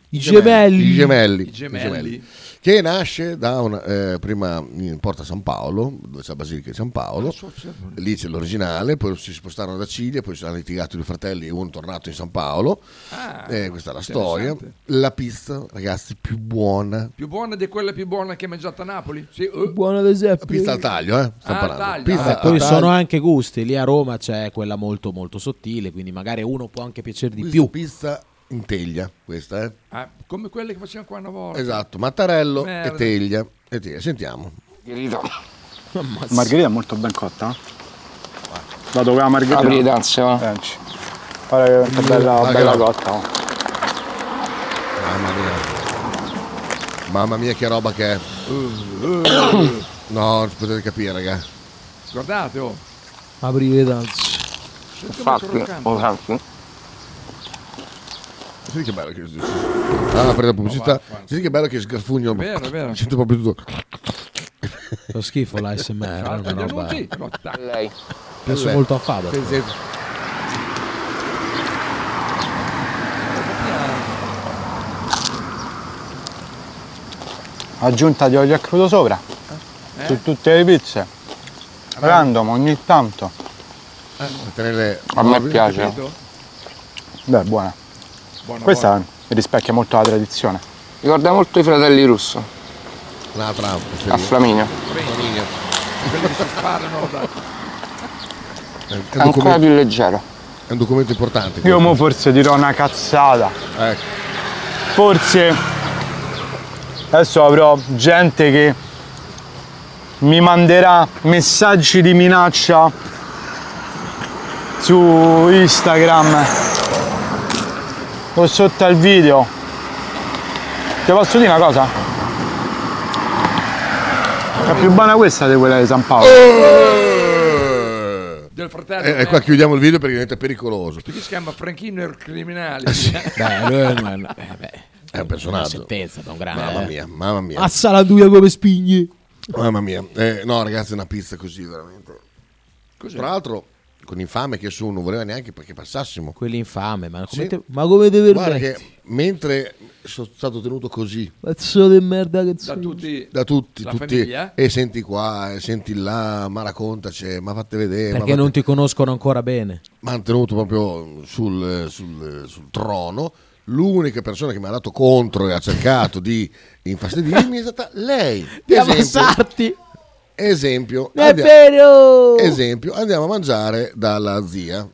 I gemelli. I gemelli. I gemelli. I gemelli. Che nasce da una, eh, prima in Porta San Paolo, dove c'è la Basilica di San Paolo, so, certo. Lì c'è l'originale, poi si spostarono da Ciglia, poi si hanno litigato i fratelli e uno è tornato in San Paolo, ah, eh, questa è la storia. La pizza, ragazzi, più buona. Più buona di quella più buona che hai mangiato a Napoli? Sì. Uh. Buona ad esempio. Pizza al taglio, eh? Sto ah, parlando. Taglio. Pizza ah, poi taglio. Sono anche gusti, lì a Roma c'è quella molto molto sottile, quindi magari uno può anche piacere di questa più. Pizza in teglia, questa eh? Ah, come quelle che facevamo qua una volta. Esatto, mattarello e teglia, e teglia. Sentiamo. Margherita. Margherita è molto ben cotta. Vado con la margherita. Apri danze, no? Eh. Guarda che bella, bella cotta. Oh. Mamma mia. Mamma mia che roba che è. No, non potete capire, raga. Guardate, oh. Apri le danze. Infatti, ho tanto. Senti che bello che ah, per la pubblicità. Oh, va, senti che bello che sgarfugno. Sento proprio tutto. Lo schifo l'A S M R. È una roba. Lei. Penso molto a Faber. Aggiunta di olio a crudo sopra. Eh? Su tutte le pizze. Random ogni tanto. Eh? Tenere... A me piace. Beh, buona. Buona, questa buona. Rispecchia molto la tradizione. Ricorda molto i fratelli Russo. La Trump, a Flaminio. Flaminio. Quelli che si sparano. È ancora più leggero. È un documento importante. Io mo forse dirò una cazzata. Ecco. Forse adesso avrò gente che mi manderà messaggi di minaccia su Instagram. O sotto al video. Ti posso dire una cosa? È più buona questa di quella di San Paolo. Eh, del fratello. E eh, eh, qua chiudiamo il video perché diventa pericoloso. Perché si chiama Franchino er Criminale. Sì. Beh, lui è, una, beh, è un personaggio. Una sentenza, un grande. Mamma mia, mamma mia. Passa la duia come spigni. Mamma mia. Eh, no, ragazzi, è una pizza così veramente. Cos'è? Tra l'altro con infame che su non voleva neanche perché passassimo quell'infame, ma come, sì. te, ma come deve guarda che mentre sono stato tenuto così pazzo di merda che da tutti da tutti, la tutti famiglia? E senti qua e senti là, ma raccontaci, ma fate vedere perché non ti conoscono ancora bene, ma hanno tenuto proprio sul, sul, sul trono. L'unica persona che mi ha dato contro e ha cercato di infastidirmi è stata lei di ammazzarti. Esempio, andiamo, esempio, andiamo a mangiare dalla zia,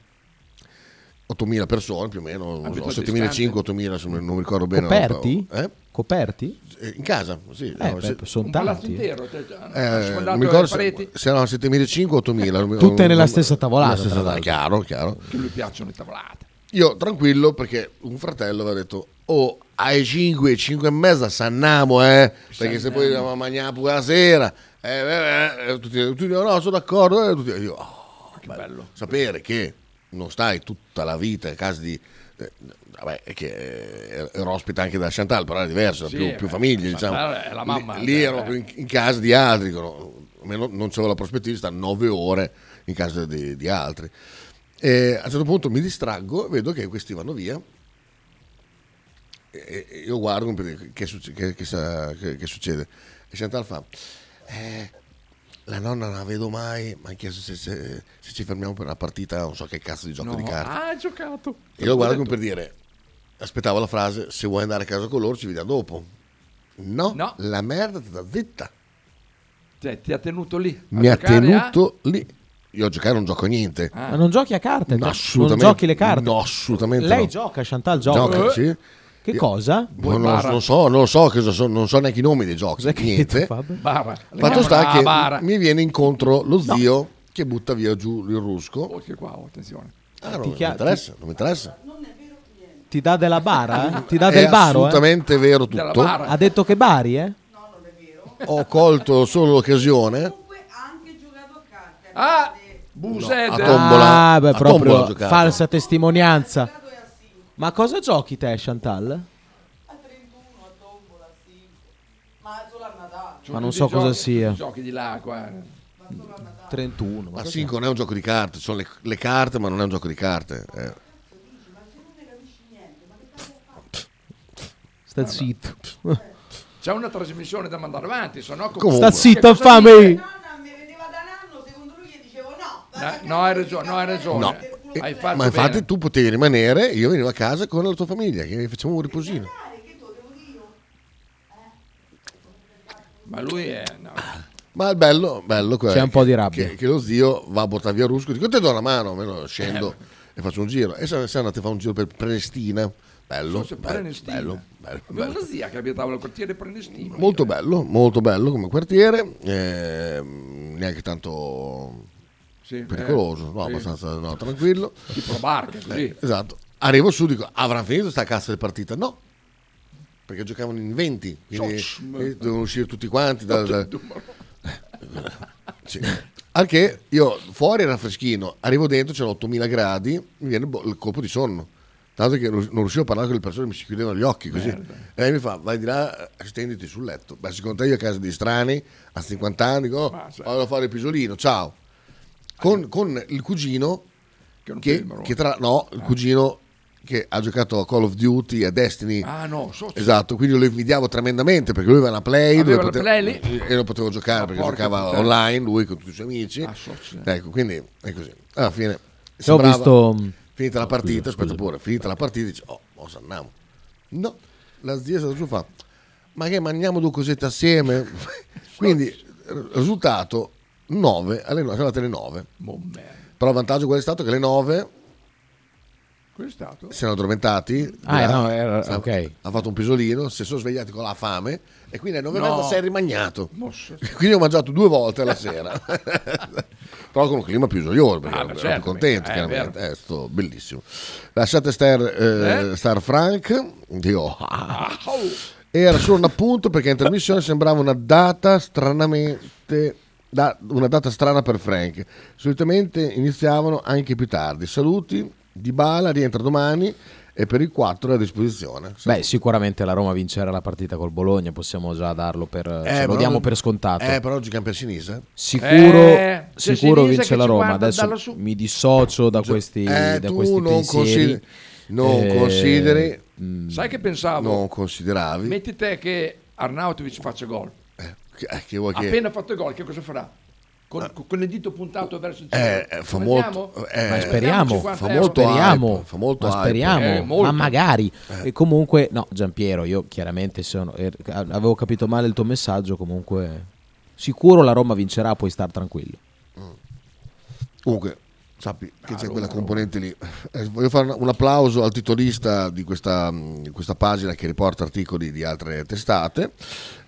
ottomila persone più o meno, settemilacinquecento, ottomila, non mi ricordo bene. Coperti? Eh? Coperti? In casa, sì. Eh, no, beh, sono tanti. Intero, te, eh, non mi ricordo se, se erano settemilacinquecento, ottomila. Tutte nella stessa tavolata. Nella stessa, chiaro, chiaro. Che lui piacciono le tavolate. Io tranquillo perché un fratello aveva detto, oh, ai cinque, cinque e mezza sanniamo, eh, perché se poi andiamo a mangiare pure la sera. Eh, eh, eh, tutti, tutti no, sono d'accordo. Eh, tutti, io, oh, che bello. Sapere che non stai tutta la vita in casa di. Eh, vabbè, che ero ospite anche da Chantal, però era diverso, sì, più, eh, più famiglie. Diciamo. È la mamma, lì eh, ero eh. in, in casa di altri, no, non c'avevo la prospettiva di stare nove ore in casa di, di altri. E a un certo punto mi distraggo, vedo che questi vanno via. E, e io guardo che, che, che, che, che succede. E Chantal fa. Eh, la nonna non la vedo mai, ma ha chiesto se, se, se ci fermiamo per una partita, non so che cazzo di gioco no. di carte. Ah, ha giocato. Io lo guardo come per dire, aspettavo la frase, se vuoi andare a casa con loro ci vediamo dopo. No, no, la merda ti ha zitta. Cioè, ti ha tenuto lì. Mi ha tenuto a... lì. Io a giocare non gioco niente. Ah. Ma non giochi a carte? No, assolutamente. Non giochi le carte? No, assolutamente. Lei no. gioca, Chantal gioca. Gioca, eh. sì. Che io, cosa? Non, non so, non lo so, so, non so neanche i nomi dei giochi. Cos'è niente. Bara, fatto sta che bara. mi viene incontro lo zio no. che butta via giù il rusco. Oh, che qua, attenzione. Ah, non, ti non, chiar- mi interessa, ti... non mi interessa. Non è vero niente. Ti dà della bara? Eh? Ti dà del è baro? È assolutamente eh? vero tutto. Ha detto che Bari, eh? No, non è vero. Ho colto solo l'occasione. Comunque ha anche giocato a carte. Ah, Busede. No, a tombola. Ah, beh, a proprio tombola falsa testimonianza. Ma cosa giochi te, Chantal? A trentuno, a tombola, sì. Ma solo a Natale. Ma non so cosa sia. Giochi di là, qua. Ma solo a Natale. trentuno. Ma sì, non è un gioco di carte. Sono le, le carte, ma non è un gioco di carte. Eh. Ma se non ne capisci niente, ma che cazzo Sta ah, zitto. No. C'è una trasmissione da mandare avanti, sennò come... Sta zitto, fammi. Mia nonna mi veniva da Nanno, secondo lui gli dicevo no. No, no, hai ragione, no, hai ragione. No. Hai fatto ma infatti bene. Tu potevi rimanere, io venivo a casa con la tua famiglia, che facciamo un riposino. Ma lui è... No. Ma il bello, bello quello. C'è un po' di rabbia. Che, che lo zio va a portare via Rusco, dico te do la mano, almeno scendo eh. e faccio un giro. E se, se andate a fare un giro per Prenestina, bello, bello, Prenestina. bello, bello, bello. Una zia che abitava nel quartiere Prenestina. Molto bello, molto bello come quartiere, eh, neanche tanto sì, pericoloso, eh, no, sì. abbastanza no, tranquillo. Tipo la barca, così. Eh, esatto. Arrivo su, dico, avranno finito sta cassa di partita? No. Perché giocavano in venti, quindi eh, dovevano uscire tutti quanti. Da, da... Sì. Anche io fuori era freschino, arrivo dentro, c'erano ottomila gradi, mi viene il colpo di sonno. Tanto che non riuscivo a parlare con le persone, mi si chiudevano gli occhi così. Merda. E lei mi fa, vai di là, stenditi sul letto. Beh, secondo te io a casa di strani, a cinquanta anni, dico, oh, vado a fare il pisolino, ciao. Con, con il cugino, che, che, che tra... No, il cugino... che ha giocato a Call of Duty, a Destiny. Ah no, so, esatto, quindi lo invidiavo tremendamente perché lui aveva la Play, aveva dove la potevo, play e non potevo giocare ma perché giocava puttana. online lui con tutti i suoi amici. Ah, so, ecco, quindi è così. Alla fine sembrava, ho visto... finita la partita, scusa, aspetta scusa. pure, finita la partita dice "Oh, mo andiamo". No, la zia è stata su fa. Ma che mangiamo due cosette assieme? Quindi risultato nove alle nove, alle nove. Però il vantaggio qual è stato? Che alle nove È stato? Si erano addormentati, ah, no, era, ha, okay. ha fatto un pisolino, si sono svegliati con la fame e quindi alle nove e mezza no. sei rimagnato. Mosse. Quindi ho mangiato due volte la sera, però con un clima più gioioso perché ah, ero, certo, ero più contento, eh, chiaramente. È eh, sto bellissimo. Lasciate star, eh, eh? star Frank, Dio. Era solo un appunto perché in trasmissione sembrava una data stranamente... Da, una data strana per Frank. Solitamente iniziavano anche più tardi. Saluti. Dybala rientra domani e per il quattro è a disposizione. Sì. Beh, sicuramente la Roma vincerà la partita col Bologna, possiamo già darlo per eh, ce lo diamo per scontato. Eh, però oggi cambia Sinisa. Sicuro, eh, sicuro vince la Roma. Adesso mi dissocio da questi, eh, da questi non pensieri. Consideri, non eh, consideri. Mh, sai che pensavo? Non consideravi. Metti te che Arnautovic faccia gol. Eh, che, che vuoi che... Appena fatto il gol, che cosa farà? Con, con il dito puntato verso il cielo, eh, fa molto, eh, ma speriamo, fa molto, speriamo, fa molto, ma speriamo, eh, molto. Ma magari. Eh. E comunque, no, Giampiero, io chiaramente sono, eh, avevo capito male il tuo messaggio. Comunque, sicuro la Roma vincerà, puoi star tranquillo. Mm. Comunque, sappi che ah, c'è Roma, quella componente Roma. lì. Eh, voglio fare un, un applauso al titolista di questa, di questa pagina che riporta articoli di altre testate.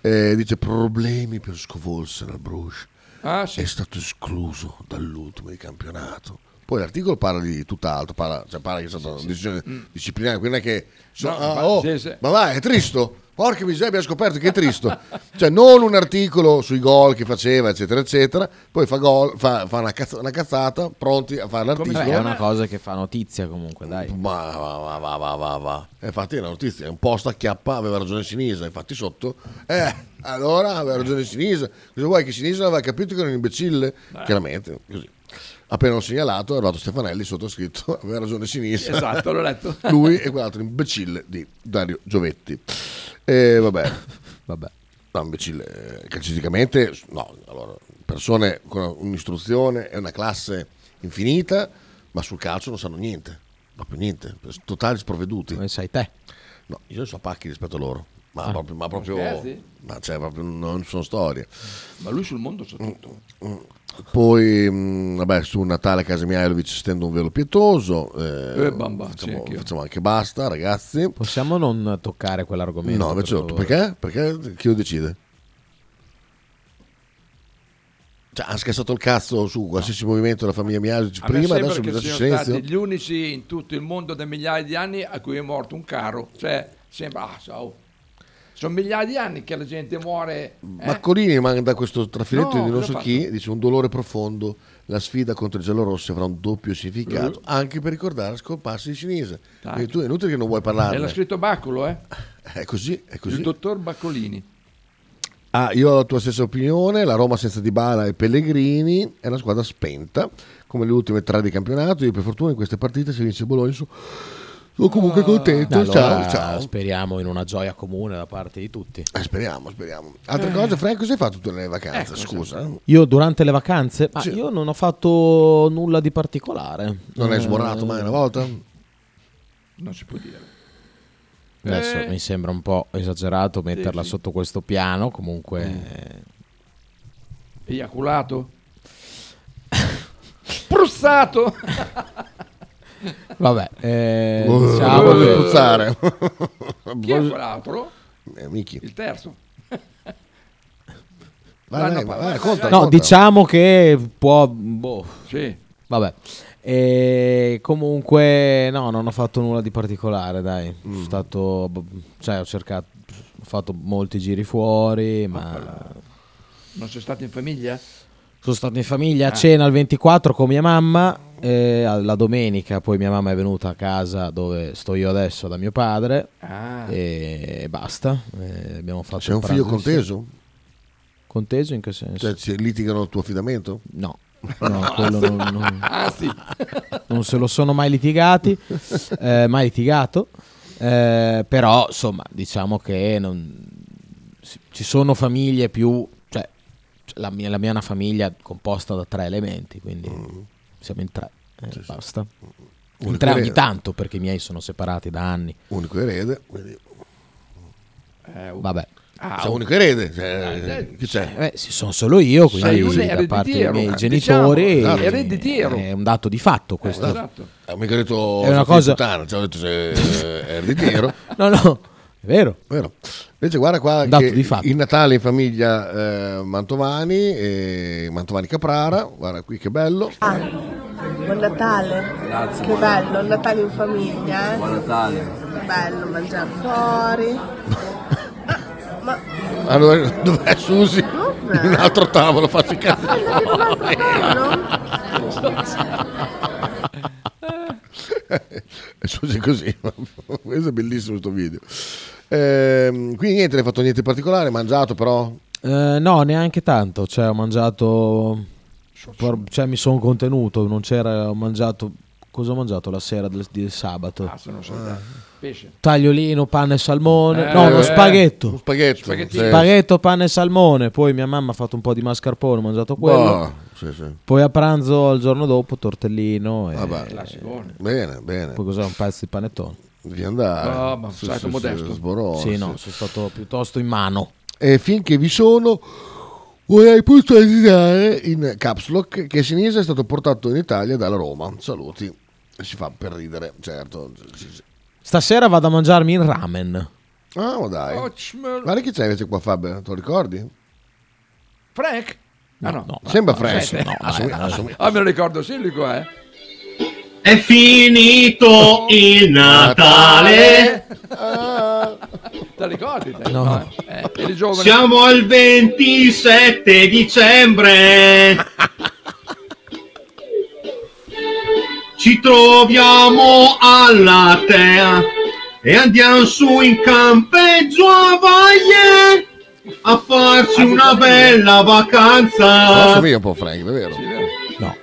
Eh, dice problemi per scovolsare al Bruges. Ah, sì. È stato escluso dall'ultimo di campionato. Poi l'articolo parla di tutt'altro, parla, cioè parla che è stata sì, una decisione sì. disciplinare, quindi è che so, no, ah, oh, sì, sì. ma vai, è tristo. Porca miseria, abbiamo scoperto che è tristo. Cioè non un articolo sui gol che faceva, eccetera, eccetera. Poi fa gol, fa, fa una, cazz- una cazzata, pronti a fare l'articolo. Beh, è una cosa che fa notizia comunque, dai. Ma va, va, va, va, va. Infatti è una notizia, è un post a chiappa, aveva ragione Sinisa, infatti sotto. Eh. Allora aveva ragione Sinisa. Cosa vuoi che Sinisa aveva capito che era un imbecille? Beh. Chiaramente, così. Appena l'ho segnalato è arrivato Stefanelli, sottoscritto, aveva ragione Sinisa. Esatto, l'ho letto. Lui e quell'altro imbecille di Dario Giovetti. E vabbè, vabbè. No, imbecille, calcisticamente no, allora, persone con un'istruzione e una classe infinita, ma sul calcio non sanno niente, proprio niente, totali sprovveduti. Come sai te? No, io so pacchi rispetto a loro. Ma ah, proprio, ma proprio, ma cioè proprio non sono storie. Ma lui sul mondo c'è tutto. Poi, mh, vabbè, su Natale Casemihailovic stendo un velo pietoso. Eh, eh, bamba, facciamo, facciamo anche basta, ragazzi. Possiamo non toccare quell'argomento? No, invece per perché? Perché chi lo decide? Cioè, ha scherzato il cazzo su qualsiasi no. movimento della famiglia Mihailovic prima, adesso mi dà silenzio. Gli unici in tutto il mondo da migliaia di anni a cui è morto un caro. Cioè, sembra, ah, ciao. Sono migliaia di anni che la gente muore. Eh? Maccolini manda questo trafiletto no, di non so chi, dice un dolore profondo, la sfida contro il giallorosso avrà un doppio significato, uh. anche per ricordare la scomparsa di Sinisa. E tu è inutile che non vuoi parlarne. E l'ha scritto Baccolo, eh? È così, è così. Il dottor Baccolini. Ah, io ho la tua stessa opinione, la Roma senza Dybala e Pellegrini è una squadra spenta, come le ultime tre di campionato, io per fortuna in queste partite si vince Bologna su... sono comunque contento. Allora, ciao, ciao. Speriamo in una gioia comune da parte di tutti. Eh, speriamo, speriamo. Altra eh. cosa, Franco, cosa hai fatto tu nelle vacanze? Ecco, scusa. Sì. Io durante le vacanze? Ma sì. Io non ho fatto nulla di particolare. Non eh. hai sborrato mai una volta? Non si può dire. Adesso eh. mi sembra un po' esagerato metterla sì, sì. sotto questo piano, comunque... Mm. Eiaculato? Spruzzato? Vabbè, eh, uh, diciamo uh, che... spruzzare. Chi è quell'altro? Eh, Michi. Il terzo. Vai, vai, vai, vai, conta, no, conta. Diciamo che può... Boh. Sì. Vabbè. E comunque no, non ho fatto nulla di particolare, dai. Mm. Sono stato... Cioè, ho cercato... Ho fatto molti giri fuori, ma... Papala. Non sei stato in famiglia? Sono stato in famiglia a ah. cena il ventiquattro con mia mamma, eh, la domenica poi mia mamma è venuta a casa dove sto io adesso da mio padre ah. e basta. Eh, abbiamo fatto C'è un, un figlio conteso? Conteso in che senso? Cioè, ci litigano il tuo affidamento? No. No, quello non, non, ah, sì. non se lo sono mai litigati, eh, mai litigato, eh, però insomma diciamo che non, ci sono famiglie più... La mia, la mia è una famiglia composta da tre elementi, quindi mm. siamo in tre, eh, sì, basta. Sì. In tre ogni tanto, perché i miei sono separati da anni. Unico erede, quindi... eh, un... vabbè. Ah, c'è un... unico erede, cioè... eh, chi c'è? Eh, beh, sì, sono solo io, quindi sei da parte dei miei genitori diciamo, esatto. è, è un dato di fatto questo. Eh, esatto. È mica detto è una cosa puttana, cioè, è ereditiero. No, no. Vero. Vero. Invece guarda qua che il Natale in famiglia eh, Mantovani e Mantovani Caprara, guarda qui che bello. Ah, buon Natale. Grazie. Che bello, il Natale in famiglia. Eh? Buon Natale. Che bello mangiare fuori. ah, ma allora dov'è Susi? Dov'è? In un altro tavolo faccio i cazzo. Così, così. Questo è bellissimo sto video. Ehm, quindi niente, ne hai fatto niente in particolare? Mangiato però? Eh, no, neanche tanto. Cioè, ho mangiato, cioè mi sono contenuto. Non c'era, ho mangiato. Cosa ho mangiato la sera del, del sabato? Ah, sono ah. pesce. Tagliolino, panna e salmone. Eh, no, lo eh, spaghetto. Lo spaghetto, spaghetto, panna e salmone. Poi mia mamma ha fatto un po' di mascarpone, ho mangiato quello. Oh, sì, sì. Poi a pranzo il giorno dopo tortellino. E, Vabbè, e, bene, bene. Poi cos'è un pezzo di panettone? Devi andare. No, ma sono stato modesto. Sborò, sì, sì, no, sono stato piuttosto in mano. E finché vi sono... Vorrei puntualizzare in caps lock che Sinisa è stato portato in Italia dalla Roma. Saluti. Si fa per ridere, certo. Stasera vado a mangiarmi il ramen. Ah, ma dai. Guarda chi c'è invece qua, Fabio, te lo ricordi? Frank? Ah, no. No, sembra no, Frank. No, no, assumi, no, assumi. Ah, me lo ricordo, sì, lui qua, eh. È finito il Natale. Ah. Te ricordi? Te? No. No, eh. Eh, siamo al ventisette dicembre. Ci troviamo alla Tea e andiamo su in campeggio a Vaglie a farci ah, una bella vacanza. Sono io un po' Frank, vero? Sì, vero? No.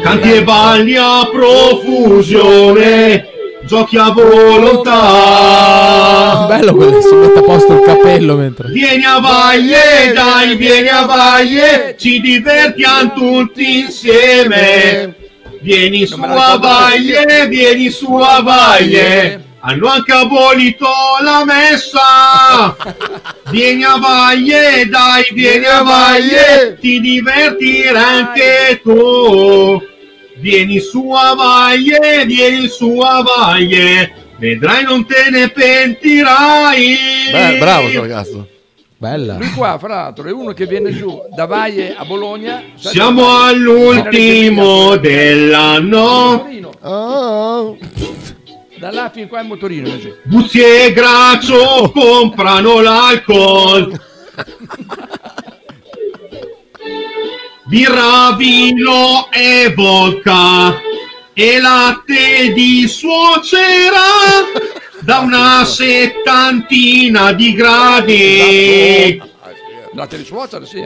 Canti e balli a profusione, giochi a volontà. Bello quello che si mette a posto il capello mentre... Vieni a Vaglie, dai, vieni a Vaglie, ci divertiamo tutti insieme. Vieni su a Vaglie, vieni su a Vaglie, hanno anche abolito la messa. Vieni a Vaglie, dai, vieni a Vaglie, ti divertirai anche tu. Vieni su a Vaglie, vieni su a Vaglie, vedrai non te ne pentirai. Beh, bravo sto ragazzo. Bella. Lui qua fra l'altro è uno che viene giù da Vaglie a Bologna. Siamo all'ultimo dell'anno. Oh. Da là fin qua in motorino. Buzzi e Graccio comprano l'alcol. Birra, vino e vodka e latte di suocera da una settantina di gradi. Latte di suocera, sì.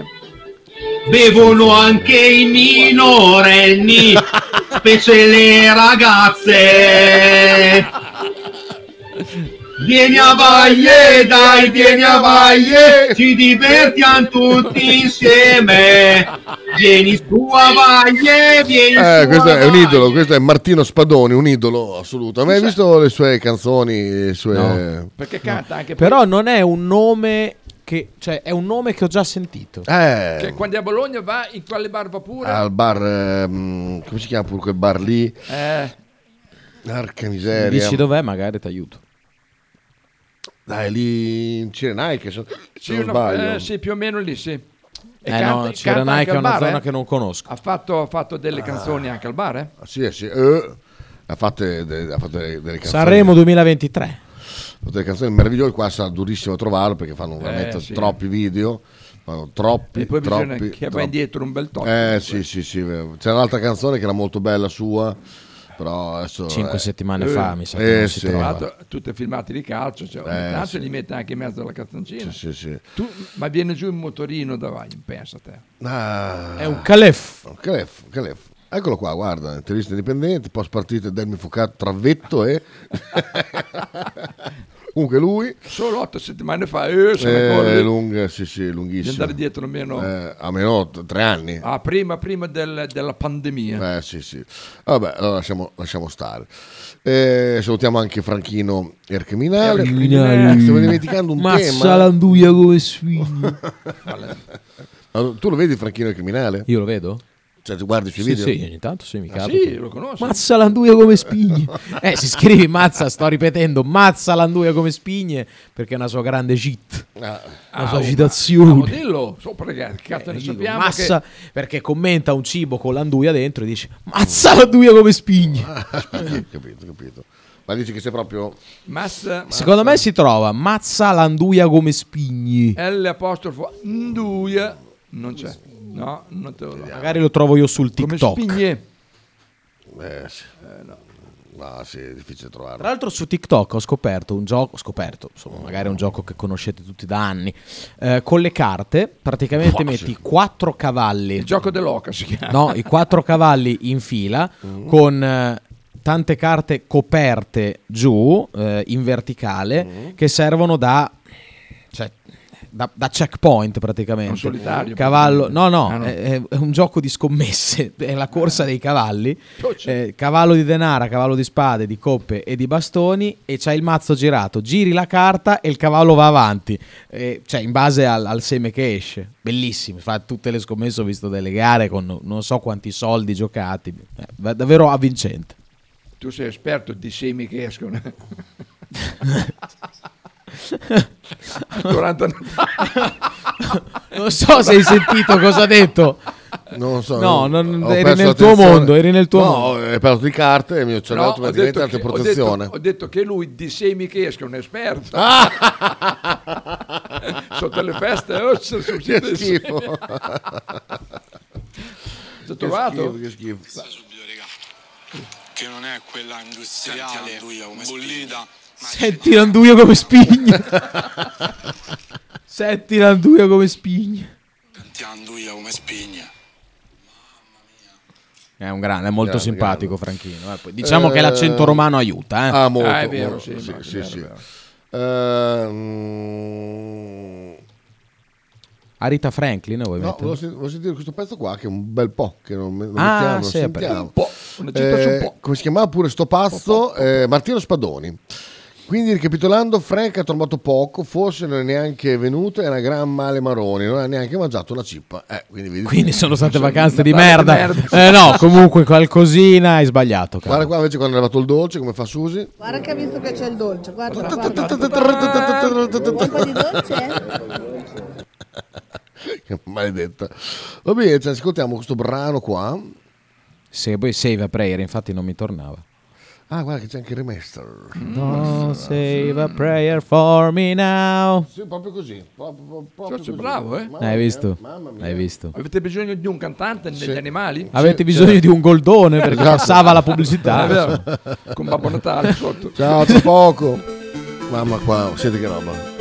bevono anche i minorenni, specie le ragazze. Vieni a Valle, dai, vieni a Valle, ci divertiamo tutti insieme. Vieni su a Valle, vieni su eh, questo a Valle. È un idolo, questo è Martino Spadoni, un idolo assoluto. Hai visto le sue canzoni? Le sue... No, perché canta anche... Però non è un nome... Che, cioè, è un nome che ho già sentito. Eh, cioè, quando è a Bologna va in quale bar va pure? Al bar, ehm, come si chiama pure quel bar lì? Eh. Arca miseria. Dici dov'è, magari ti aiuto. Dai, lì in Cirenai, che so, sì, se non sbaglio. Eh, sì, più o meno lì, sì. E eh canta, no, Cirenai che è una bar, zona eh? che non conosco. Ha fatto, ha fatto delle ah. canzoni anche al bar, eh? Ah, sì, sì. Uh, ha fatto, de, ha fatto delle, delle canzoni. Sanremo duemilaventitré. Tutte le canzoni meravigliose, qua sarà durissimo trovarlo perché fanno veramente eh, sì. troppi video, fanno troppi, e poi troppi, bisogna che troppi. Va indietro un bel tocco. Eh sì, sì, sì, c'era un'altra canzone che era molto bella sua, però adesso... Cinque eh, settimane eh, fa mi sa che eh, non si sì. trovava. Tutte filmate di calcio, cioè ogni eh, tanto sì. li mette anche in mezzo alla canzoncina. Sì, sì, sì. Tu, ma viene giù in motorino davanti, pensa te. Ah, è un calef. Un calef, un calef. Eccolo qua, guarda, interviste indipendenti, post partite del Mifucato Travetto e... Comunque lui... Solo otto settimane fa... Eh, eh, lunga, sì, sì, lunghissimo. Di andare dietro almeno... Eh, a meno tre anni. Ah, prima, prima del, della pandemia. Eh, sì, sì. Vabbè, allora lasciamo, lasciamo stare. Eh, salutiamo anche Franchino er Criminale. Criminale. Stiamo dimenticando un Mazza tema. Mazza l'anduia come swing. Tu lo vedi Franchino er Criminale? Io lo vedo? Cioè, tu guardi i suoi sì, video? Sì, ogni tanto sì, mi ah, capita. Sì, lo conosco. Mazza l'anduia come spigne. Eh, si scrive mazza, sto ripetendo, mazza l'anduia come spigne, perché è una sua grande cheat. Ah, una sua ah, citazione. Ma, ma dillo, sopra che cazzo eh, ne sappiamo massa, che... Perché commenta un cibo con l'anduia dentro e dice, mazza l'anduia come spigne. Ah, capito, capito. Ma dici che sei proprio... Massa, secondo massa. Me si trova, mazza l'anduia come spigni. L apostrofo, anduia, non c'è. No, non te lo do. Magari lo trovo io sul TikTok. Come spigne. Eh, sì. eh, no. no, sì, è difficile trovarlo. Tra l'altro su TikTok ho scoperto un gioco, ho scoperto, insomma, magari è un gioco che conoscete tutti da anni. Eh, con le carte praticamente oh, metti sì. quattro cavalli. Il gioco dell'oca si chiama. No, i quattro cavalli in fila mm-hmm. con eh, tante carte coperte giù eh, in verticale mm-hmm. che servono da cioè, Da, da checkpoint praticamente. Un solitario cavallo. No no, ah, no. È, è un gioco di scommesse. È la corsa dei cavalli eh, cavallo di denara, cavallo di spade, di coppe e di bastoni. E c'hai il mazzo girato. Giri la carta e il cavallo va avanti eh, cioè in base al, al seme che esce. Bellissimo. Fa tutte le scommesse. Ho visto delle gare con non so quanti soldi giocati eh, davvero avvincente. Tu sei esperto di semi che escono. quaranta Non so se hai sentito cosa ha detto. Non lo so. No, non, eri nel tuo mondo, eri nel tuo no, mondo. Hai parlato di carte e mi ho cercato no, di che, protezione. Ho detto, ho detto che lui di semi che esca è un esperto. Ah! Sotto le feste oh, sono che schifo. Ti ho trovato? Che schifo. Che, schifo. Che non è quella industriale, industriale come bollita. Senti l'anduia come spigna. Senti l'anduia come spigna. Senti l'anduia come spigna. Mamma mia. È un grande, è molto grande, simpatico grande. Franchino. Eh, poi, diciamo eh, che l'accento romano aiuta, eh. Ah, molto. Ah, è vero, molto, sì, sì, sì, vero, sì. Vero. Uh, mm... Aretha Franklin, vuoi no, volevo sentire, volevo sentire questo pezzo qua che è un bel po' che non, non ah, mettiamo, sì, non sentiamo. Un po', una eh, un po'. Come si chiamava pure sto pazzo? Eh, Martino Spadoni. Quindi ricapitolando, Frank ha trovato poco, forse non è neanche venuto, era gran male Maroni, non ha neanche mangiato una cippa. Eh, quindi, vedi, quindi sono state sono vacanze di merda. di merda. Eh no, comunque qualcosina hai sbagliato. Guarda qua invece quando è arrivato il dolce, come fa Susi? Guarda che ha visto che c'è il dolce, guarda. Vuoi un po' di dolce? Che maledetta. Va bene, ci ascoltiamo questo brano qua. Se poi Save a Prayer, infatti non mi tornava. Ah, guarda che c'è anche il remaster. No, save a prayer for me now. Sì, proprio così. Proprio, proprio così. Bravo, eh? Mamma Hai visto? Mia, mamma mia. Hai visto? Avete bisogno di un cantante negli sì. animali? Avete sì, bisogno c'era. Di un Goldone perché esatto. passava la pubblicità. Con Babbo Natale sotto. Ciao, tra poco. Mamma qua, siete che roba.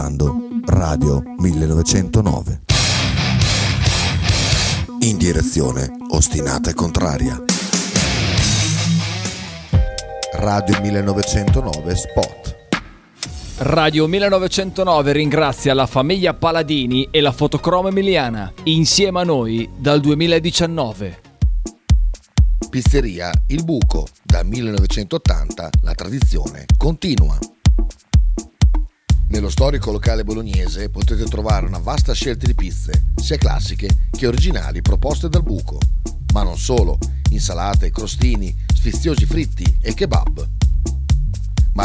ascoltando Radio millenovecentonove. In direzione ostinata e contraria. Radio millenovecentonove Spot. Radio millenovecentonove ringrazia la famiglia Paladini e la Fotocromo Emiliana, insieme a noi dal duemiladiciannove. Pizzeria Il Buco, da millenovecentottanta la tradizione continua. Nello storico locale bolognese potete trovare una vasta scelta di pizze, sia classiche che originali proposte dal Buco, ma non solo, insalate, crostini, sfiziosi fritti e kebab. Ma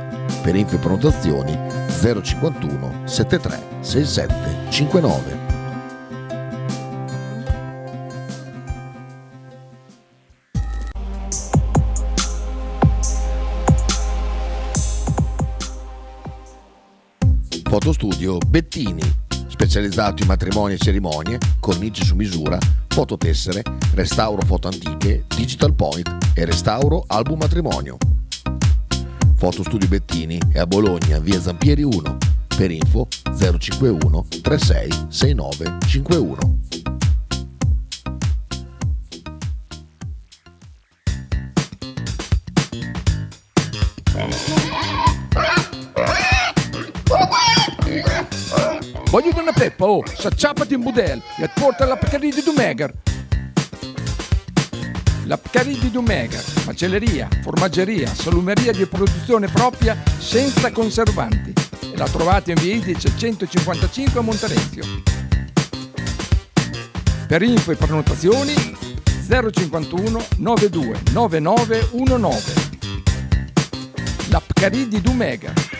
Per info e prenotazioni zero cinquantuno settantatré sessantasette cinquantanove. Fotostudio Bettini, specializzato in matrimoni e cerimonie, cornici su misura, fototessere, restauro foto antiche, digital point e restauro album matrimonio. Fotostudio Bettini è a Bologna, via Zampieri uno, per info zero cinquantuno trentasei sessantanove cinquantuno. Voglio una peppa, oh, s'acciappati in budel e porta la Pcaridi di Dumegar. La Pcaridi di Dumegar, macelleria, formaggeria, salumeria di produzione propria senza conservanti. E la trovate in via Idice centocinquantacinque a Monterezio. Per info e prenotazioni zero cinquantuno novantadue novantanove diciannove. La Pcaridi di Dumegar.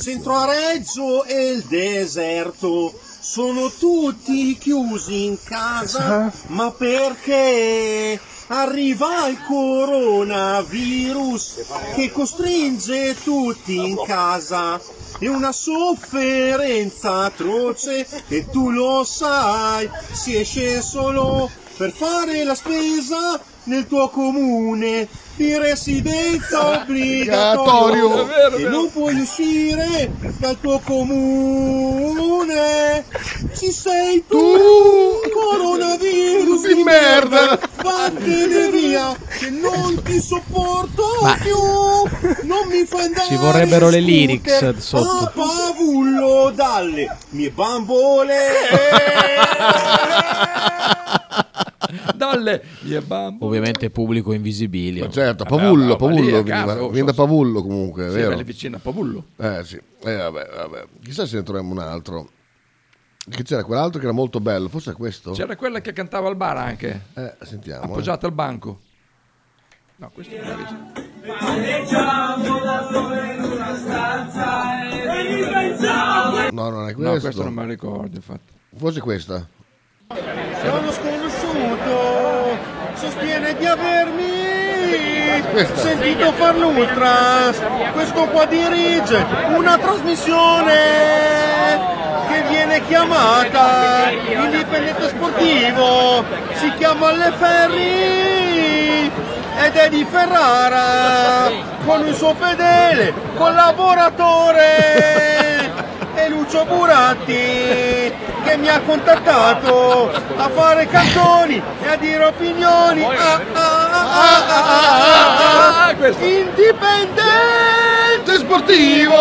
Centro Areggio e il deserto sono tutti chiusi in casa, ma perché arriva il coronavirus che costringe tutti in casa, è una sofferenza atroce e tu lo sai, si esce solo per fare la spesa nel tuo comune di residenza obbligatorio e non puoi uscire dal tuo comune. Ci sei tu, tu coronavirus di merda, merda. Vattene via che non ti sopporto ma. più, non mi fai andare. Ci vorrebbero le lyrics sotto. A pavullo dalle mie bambole. dalle mie bambole. Ovviamente pubblico invisibile. Ma certo, Pavullo, vabbè, Pavullo, veniva, caso, viene da Pavullo comunque, è sì, vero? Sì, vicino a Pavullo. Eh sì, eh, vabbè, vabbè. Chissà se ne troviamo un altro. Che c'era quell'altro che era molto bello, forse questo? C'era quella che cantava al bar anche. Eh, sentiamo. Appoggiata eh. al banco. No, questo non l'ho visto. Palleggiamo la sole in una stanza e ripensiamo. No, non è questo. No, questo non me lo ricordo, infatti. Forse questa. Sono sconosciuto, sostiene di avermi questa. Sentito far l'ultras. Questo qua dirige una trasmissione che viene chiamata Indipendente Sportivo, si chiama Le Ferri ed è di Ferrara, con il suo fedele collaboratore e Lucio Buratti, che mi ha contattato a fare canzoni e a dire opinioni. Ah, ah, ah, ah, ah, ah. Indipendente Sportivo.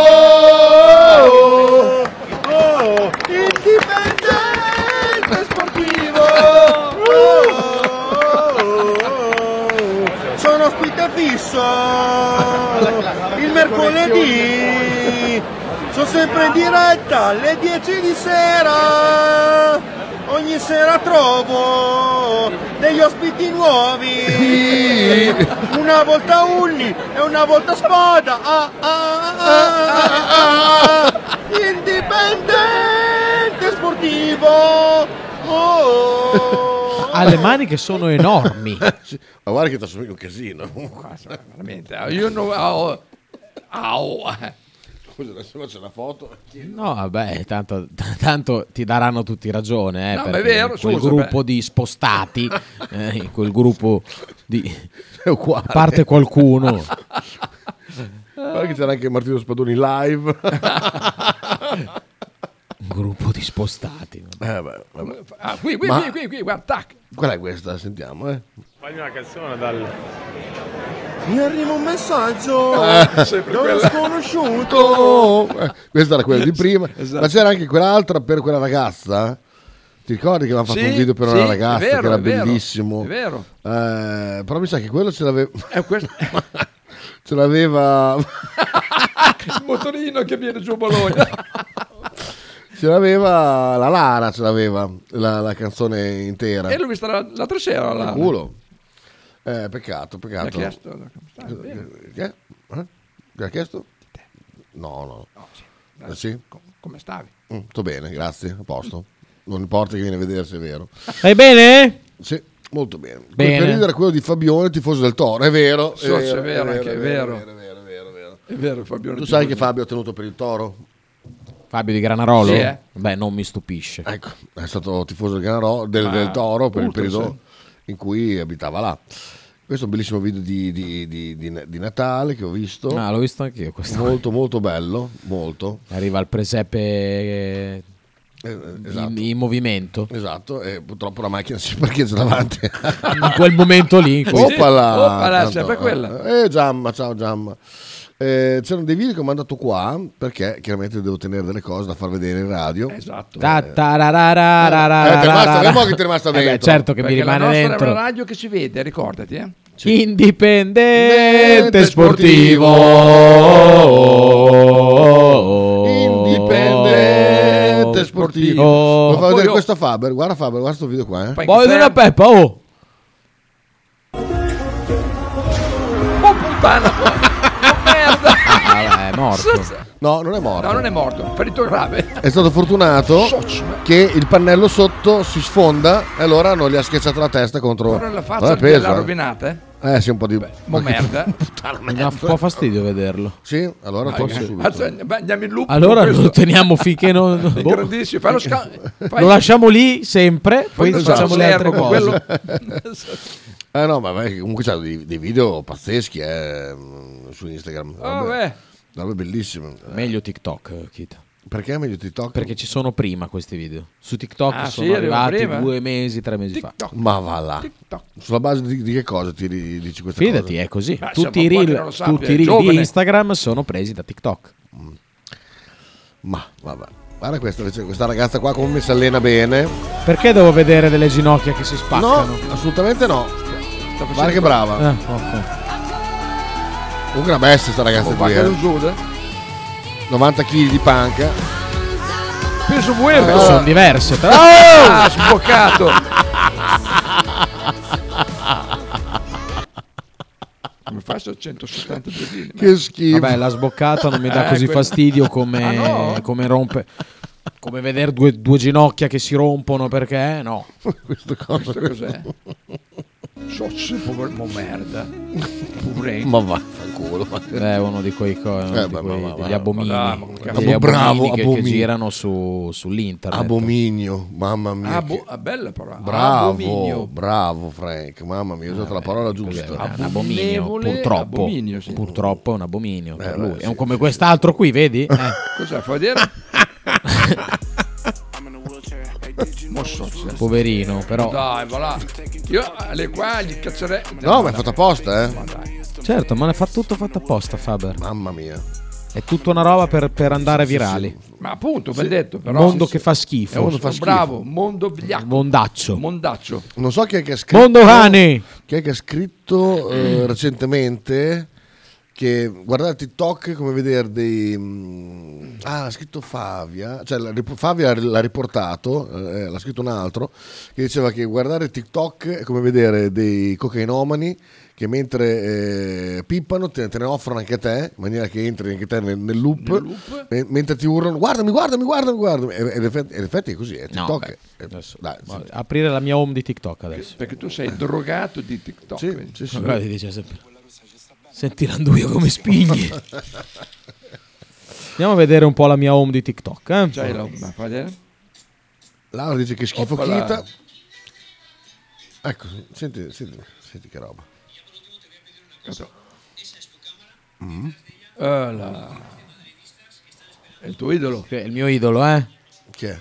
Oh, Indipendente Sportivo, oh, oh, oh. Sono ospite fisso il mercoledì, sono sempre in diretta alle dieci di sera, ogni sera trovo degli ospiti nuovi, una volta Unni e una volta Spada. Ah, ah, ah, ah, ah. Indipendente Sportivo, oh, oh. Ha le mani che sono enormi. Ma guarda che ti assomiglia un casino. Veramente. Io non ho. Scusa, adesso c'è la foto. No, vabbè, tanto, tanto ti daranno tutti ragione. Eh, no, è vero. Quel scusa, gruppo beh. di spostati, eh, quel gruppo di. A parte qualcuno. Guarda che c'era anche Martino Spadoni live. Un gruppo di spostati. Eh beh, vabbè. Ah, qui, qui, Ma... qui, qui, qui, guarda, tac. Qual è questa? Sentiamo, eh. Fagli una canzone dal... Mi arriva un messaggio ah, da uno sconosciuto. Oh, eh, questa era quella di prima. Esatto. Ma c'era anche quell'altra per quella ragazza? Ti ricordi che avevamo fatto sì, un video per sì, una ragazza vero, che era è vero, bellissimo? È vero. Eh, però mi sa che quello ce l'aveva... Eh, questo... ce l'aveva il motorino che viene giù a Bologna. Ce l'aveva la Lara, ce l'aveva la, la canzone intera. E lui sarà l'altra sera la culo. Eh, peccato, peccato. L'ha chiesto? Che? Eh? L'ha chiesto? No, no. no sì. Dai, eh, sì? Com- come stavi? Mm, sto bene, grazie, a posto. Non importa che viene a vedere se è vero. Stai bene? Sì. Molto bene. bene. Quel periodo era quello di Fabione, tifoso del Toro, è vero. È vero, è vero, è vero. È vero, Fabione. Tu sai che Fabio ha tenuto per il Toro? Fabio di Granarolo? Sì, eh. Beh, non mi stupisce. Ecco, è stato tifoso del, Granarolo, del, ah, del Toro per ultra, il periodo sì. in cui abitava là. Questo è un bellissimo video di, di, di, di, di Natale che ho visto. Ah, l'ho visto anch'io questo. Molto, molto bello, molto. Arriva il presepe... Eh... Esatto. In, in movimento, esatto, e purtroppo la macchina si parcheggia davanti in quel momento lì. Oppala, sempre quella. Eh, Giamma, ciao Giamma. Eh, c'erano dei video che ho mandato qua perché chiaramente devo tenere delle cose da far vedere in radio. Esatto. Che ti è rimasta dentro? Certo che mi rimane dentro. La radio che ci vede, ricordati, eh. Indipendente Sportivo. Indipendente Sportivo. Oh. Voglio far vedere oh, questo a Faber. Guarda Faber, guarda questo video qua. Eh. Voglio una peppa, oh. Oh puttana. Oh merda. Ah, è morto. No, non è morto. No, non è morto. Ferito grave. È stato fortunato che il pannello sotto si sfonda e allora non gli ha schiacciato la testa contro. Ora la faccia l'ha rovinata, eh. Eh, sì, un po' di beh, ma merda. Puttana, mi dà un po' fastidio vederlo. Sì, allora forse subito. Andiamo in loop. Allora lo teniamo finché non boh. Grandissimo, fai lo sca... fai... Lo lasciamo lì sempre, poi, poi facciamo le altre cose. Quello... eh no, ma beh, comunque c'ha dei, dei video pazzeschi eh, su Instagram. Oh, vabbè. Vabbè, bellissimo. Meglio TikTok, Kita. Perché meglio TikTok? Perché ci sono prima questi video. Su TikTok ah, sono sì, arrivati prima. due mesi, tre mesi TikTok. fa. Ma va là. TikTok. Sulla base di, di che cosa ti dici questa cosa? Fidati, è così. Ma tutti i reel, tutti i reel di Instagram sono presi da TikTok. Mm. Ma vabbè. Guarda questa, questa ragazza qua come si allena bene. Perché devo vedere delle ginocchia che si spaccano? No, assolutamente no. Guarda che brava. Eh, okay. Un gran bestia sta ragazza qui. Eh. novanta chilogrammi di panca. Penso vuoi. Ah, sono diverse. Tra... Oh, ah, sboccato. Mi faccio centosettantadue chilogrammi. Che schifo. Vabbè, la sboccata non mi dà così fastidio come, ah, no? come rompe. Come vedere due, due ginocchia che si rompono, perché no. Questo, cosa Questo cos'è? So povermo merda. Poverino. Ma vaffanculo. È uno di quei co- eh, di ma quei, ma degli abomini. Ma dà, ma degli abomini, bravo, che, che girano su sull'internet. Abominio, mamma mia. Abo- che... bella parola. Bravo, abominio. Bravo Frank, mamma mia, ho usato eh, la parola giusta. È un abominio, purtroppo. Abominio, sì. Purtroppo è un abominio eh, per lui. Beh, sì, è un come sì, quest'altro sì. qui, vedi? Eh. Cos'è? Fai vedere? Poverino, però dai, va là. Io le qua gli caccerei. No, ma è fatto apposta, eh. Ma dai. Certo, ma è fa tutto fatto apposta, Faber. Mamma mia. È tutta una roba per, per andare sì, virali. Sì, sì. Ma appunto, sì. ben detto, però. Mondo sì, che sì. fa schifo. È uno fa schifo. Bravo, mondo bigliacco. Mondaccio. Mondaccio. Non so chi è che ha scritto. Mondo Cani. Chi è che ha scritto eh, recentemente che guardare TikTok come vedere dei mh, ah l'ha scritto Favia, cioè la, Favia l'ha riportato, eh, l'ha scritto un altro che diceva che guardare TikTok è come vedere dei cocainomani che mentre eh, pippano te, te ne offrono anche a te in maniera che entri anche te nel, nel loop, nel loop. Me, mentre ti urlano guardami guardami guardami guardami e, e, e, in effetti è così è TikTok, no, è, adesso, dai, sì. aprire la mia home di TikTok adesso perché tu sei drogato di TikTok, sì, sì, sì. Allora ti dice sempre senti Landuio come spinghi. Andiamo a vedere un po' la mia home di TikTok. Eh? C'è la home. Laura dice che schifo Kita. Ecco, senti, senti, senti che roba. Mm. Uh, la... È il tuo idolo? È il mio idolo, eh? Chi è?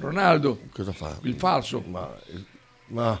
Ronaldo. Cosa fa? Il falso. Ma... ma...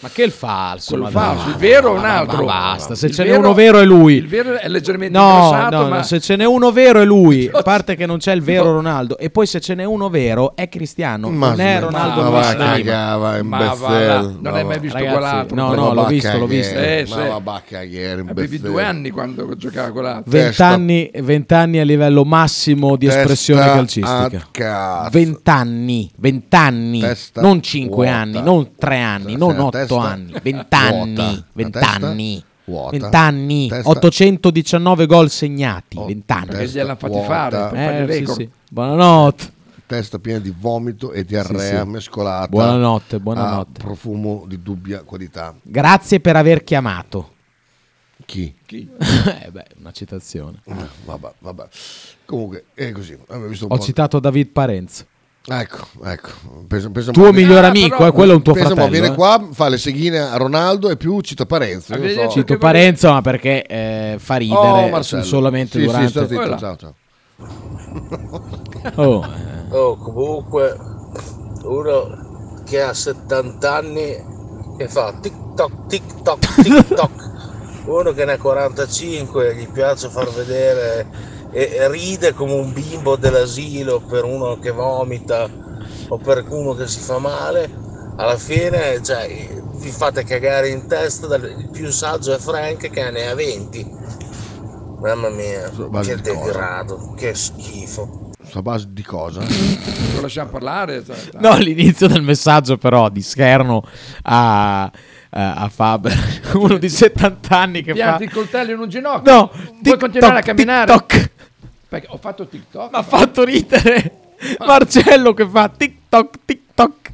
Ma che è il falso? Quello falso, il vero è un altro. Ma basta, se il ce vero, n'è uno vero è lui. Il vero è leggermente ingrossato. No, no, ma... no, se ce n'è uno vero è lui. A parte che non c'è il vero Ronaldo. E poi se ce n'è uno vero è Cristiano. Ma non è Ronaldo. Ma va, cagava, imbezzello. Non hai mai visto ragazzi, quell'altro? No, no, l'ho visto, l'ho visto. Eh, ma va, bacca ieri, imbezzello. Avevi due anni quando giocava quell'altro. Vent'anni, vent'anni a livello massimo di espressione calcistica. Vent'anni, vent'anni. Non cinque anni, non tre anni, non otto. otto anni, venti anni, venti anni, venti anni, ottocentodiciannove gol segnati, venti anni. Perché gliel'hanno fatti fare per eh, fare il record. Sì, sì. Buonanotte. Testa piena di vomito e diarrea sì, sì. mescolata. Buonanotte, buonanotte. Profumo di dubbia qualità. Grazie per aver chiamato. Chi? Chi? eh beh, una citazione. Ah, vabbè, vabbè. Comunque è così. Visto un Ho po citato David Parenzo. Ecco, ecco. Penso, penso tuo migliore amico, eh, quello è un tuo fratello. Ma viene eh. qua, fa le seghine a Ronaldo e più Cito Parenzo. Io so. Cito Parenzo, ma perché eh, fa ridere oh, solamente sì, durante. Sì, zitto, ciao, ciao. oh. oh, comunque uno che ha settanta anni e fa TikTok, TikTok, TikTok. Uno che ne ha quarantacinque, gli piace far vedere. E ride come un bimbo dell'asilo per uno che vomita o per uno che si fa male, alla fine cioè, vi fate cagare in testa. Il più saggio è Frank che ne ha venti. Mamma mia, che degrado, che schifo. A base di cosa? Lo lasciamo parlare? No, all'inizio del messaggio però di scherno a... a Faber, uno di settanta anni che pianti fa il coltello in un ginocchio. No, vuoi TikTok, continuare a camminare? TikTok. Perché ho fatto TikTok. Ma ha fatto ridere Marcello che fa TikTok, Tok.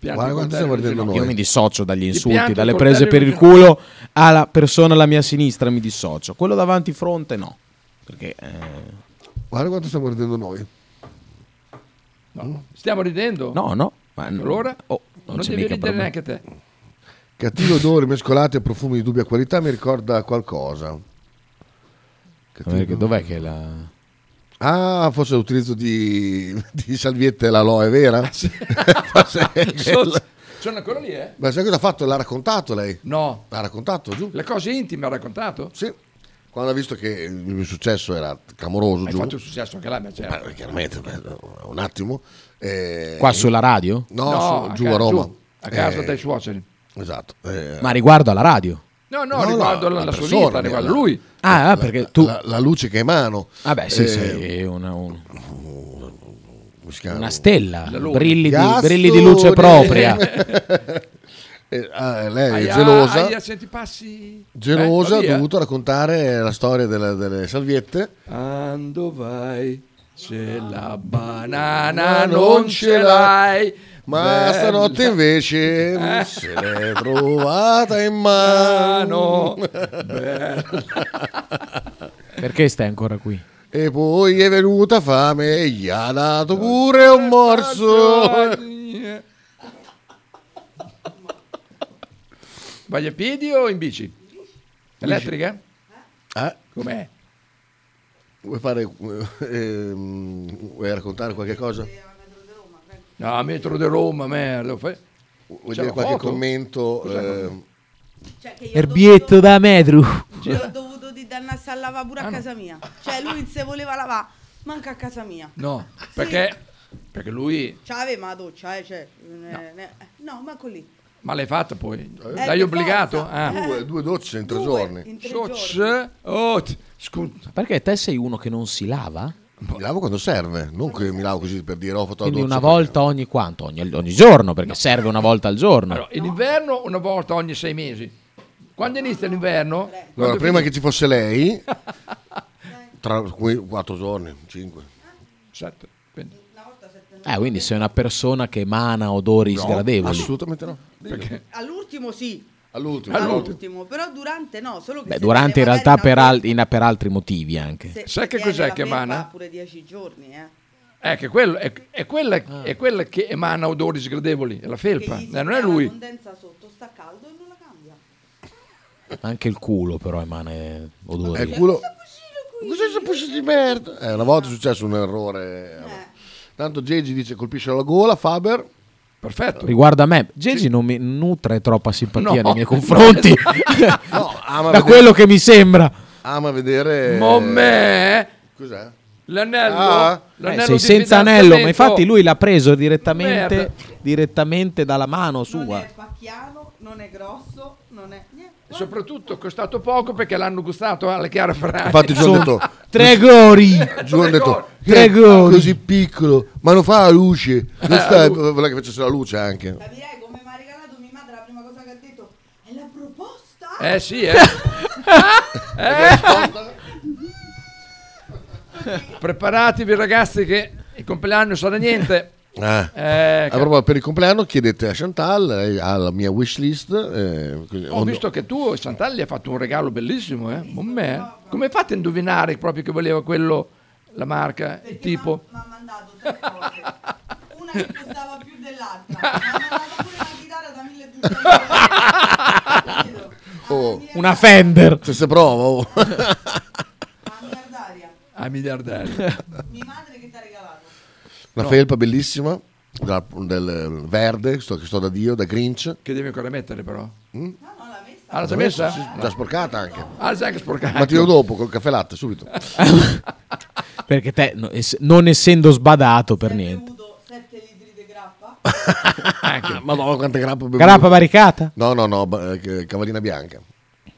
Io mi dissocio dagli insulti, dalle prese per il culo alla persona alla mia sinistra, mi dissocio. Quello davanti fronte no. Perché eh... guarda quanto stiamo ridendo noi. No. Stiamo ridendo? No, no. Ma allora oh, non, non devi ridere problema. Neanche te. Cattivi odori mescolati a profumi di dubbia qualità mi ricorda qualcosa. Cattivo... Dov'è che la... Ah, forse l'utilizzo di, di salviette l'aloe vera? Sì. Sono... Sono ancora lì, eh? Ma sai cosa ha fatto? L'ha raccontato lei? No. L'ha raccontato, giù? Le cose intime ha raccontato? Sì. quando ha visto che il successo era clamoroso, hai giù, fatto il successo anche là, cioè, beh, chiaramente un attimo eh, qua sulla radio? no, no su, a giù a Roma giù, a casa eh, dei suoceri, esatto eh, ma riguardo alla radio? No, no, no, riguardo la, la, la sua persona, vita, riguardo la, lui. Ah, la, perché tu... La, la luce che emano. Ah beh, sì, eh, sì, è una, un... una stella, brilli di, brilli di luce propria. eh, eh, lei è gelosa. Aia, senti, passi. Gelosa, eh, ha dovuto raccontare la storia della, delle salviette. Ando vai, c'è la banana, non ce l'hai. Ma stanotte invece eh. se l'è trovata in mano. Perché stai ancora qui? E poi è venuta fame e gli ha dato pure un morso. Vai a piedi o in bici? Elettrica? Eh? Com'è? Vuoi fare eh, vuoi raccontare qualche cosa? No, metro di Roma, merda. Vuoi dire qualche foto? Commento? Eh... Cioè che io Erbietto dovuto... da metro. Io ho dovuto di dannarsi a lavare pure ah, a casa no. mia. Cioè lui se voleva lavare, manca a casa mia. No, sì. perché? Perché lui... C'aveva la doccia, eh, cioè... No, ne... no manco lì. Ma l'hai fatta poi? Eh, L'hai obbligato? Ah. Due, due docce in tre due, giorni. In tre giorni. Oh, t- scusa. Perché te sei uno che non si lava? Mi lavo quando serve, non che mi lavo così per dire ho fatto la doccia. Quindi una volta ogni quanto? Ogni, ogni giorno, perché no. serve una volta al giorno. Allora, in inverno una volta ogni sei mesi. Quando inizia l'inverno? Allora, prima che ci fosse lei, tra quattro giorni, cinque, sette. Eh, quindi sei una persona che emana odori no, sgradevoli. Assolutamente no. Perché? All'ultimo sì. All'ultimo. All'ultimo. All'ultimo, però durante no, solo che Beh, durante in realtà per, al, in, per altri motivi anche. Se, Sai che cos'è che emana? Pure dieci giorni, eh. È che quello è, è, quella, ah. è quella che emana odori sgradevoli, è la felpa, eh, non è lui. La condensa sotto, sta caldo e non la cambia. Anche il culo però emana odori. Il culo. Cos'è sta pusci di merda? Eh, una volta è successo un errore. Eh. Tanto Gigi dice colpisce la gola, Faber. Perfetto. Riguarda me, Gigi sì. non mi nutre troppa simpatia no. nei miei confronti, no, ama da vedere. quello che mi sembra. Ama vedere. Momè. Cos'è? L'anello. Ah. l'anello eh, sei senza anello, ma infatti lui l'ha preso direttamente, direttamente dalla mano sua. Non è pacchiano, non è grosso, non è niente. Soprattutto è costato poco perché l'hanno gustato alla Chiara Ferragni. Infatti Giù hanno detto tre gori. Giù hanno detto tre gori. Così piccolo, ma non fa la luce. Non sta, voleva che facesse la luce anche. Capirei come mi ha regalato mia madre la prima cosa che ha detto è la proposta. Eh sì, eh. eh. Preparatevi ragazzi che il compleanno sarà niente. Ah. Eh, a proprio per il compleanno chiedete a Chantal, alla mia wishlist. Eh, Ho visto che tu, Chantal, gli hai fatto un regalo bellissimo. Eh? Come fate a indovinare proprio che voleva quello, la marca, Perché il tipo? Mi ha mandato tre cose, una che costava più dell'altra. Mi ha mandato pure una chitarra da milleduecento euro. Oh. Una Fender. Se si prova. Oh. A miliardaria. A miliardaria. Mia madre che ti ha regalato? Una no. felpa bellissima da, del verde, sto, che sto da Dio, da Grinch. Che devi ancora mettere però? Mm? No, no, l'ha messa. Ah, l'ha già messa? messa? Sì, già sporcata anche. Ah, l'ha anche sporcata. Mattino dopo, col caffè latte, subito. Perché te, no, es- non essendo sbadato per niente. Hai bevuto sette litri di grappa? Anche. Ma no, quante grappa bevuto? Grappa varicata? No, no, no, cavallina bianca.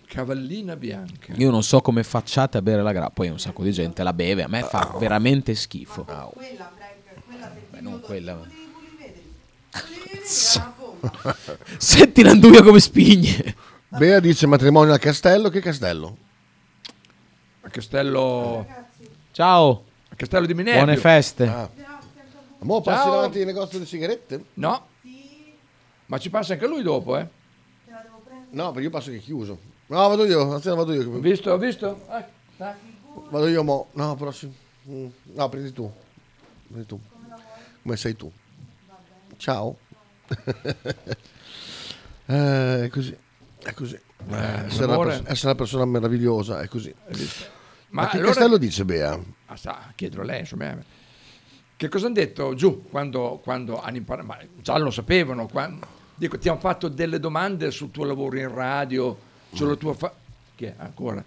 Cavallina bianca. Io non so come facciate a bere la grappa, poi un sacco di gente la beve, a me fa oh. veramente schifo. Oh. Quella non quella senti l'anduia come spigne. Bea dice matrimonio a Castello. Che Castello? A Castello ciao a Castello di Minerio, buone feste. ah. Mo passi davanti al negozio di sigarette? No, ma ci passa anche lui dopo, eh? No, perché io passo che è chiuso. No, vado io, anzi vado io. Ho visto, ho visto eh. vado io mo. No, però sì. No, prendi tu, prendi tu. Come sei tu? Ciao. eh, è così, è così. Eh, essere, una pers- essere una persona meravigliosa, è così. Ma, Ma che allora... Castello dice Bea? Ah, sa, chiedo a lei, insomma. Che cosa hanno detto giù quando, quando hanno imparato? Ma già lo sapevano. Quando... Dico, ti hanno fatto delle domande sul tuo lavoro in radio, sulla tua... Fa- che è? Ancora?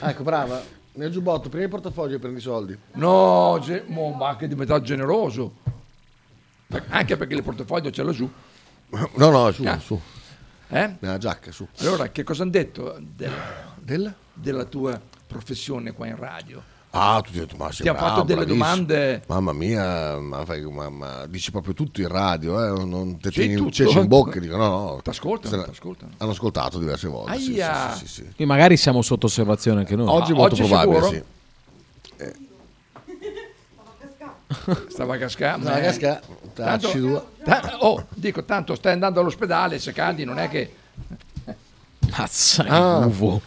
Ah, ecco, brava. Nel giubbotto, prima il portafoglio e prendi i soldi. No, ge- mo, ma anche diventato generoso. Anche perché il portafoglio ce l'ho su. No, no, su, ah. su. Eh? Nella giacca, su. Allora, che cosa hanno detto della, della? della tua professione qua in radio? Ah, tu ti hai detto, ma sei ti bravo, ha fatto delle bravissimo. Domande. Mamma mia, ma, fai, ma, ma dici proprio tutto in radio, eh? Non ti tieni un cece in bocca, dico, no, no. Ti ascoltano, t'ascoltano. Hanno ascoltato diverse volte. Sì, sì, sì, sì, sì. E magari siamo sotto osservazione anche noi. Oggi ah, è molto oggi probabile, sicuro? Sì. Eh. Stava cascando. Stava cascando. Tacci due. Oh, dico, tanto stai andando all'ospedale, se cadi non è che... Mazza, ah. nuovo.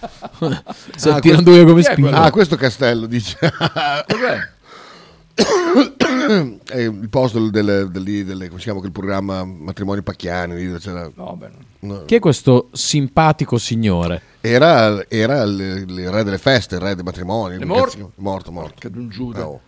Sta ah, tirando via come spina. Ah, questo castello, dice. Cos'è? È il posto del, del, del, come si chiama quel programma Matrimoni Pacchiani, lì dove c'era... No, beh, no. No. Chi è questo simpatico signore? Era, era il, il re delle feste, il re dei matrimoni. È morto? Morto, morto. Che d'un Giuda. No.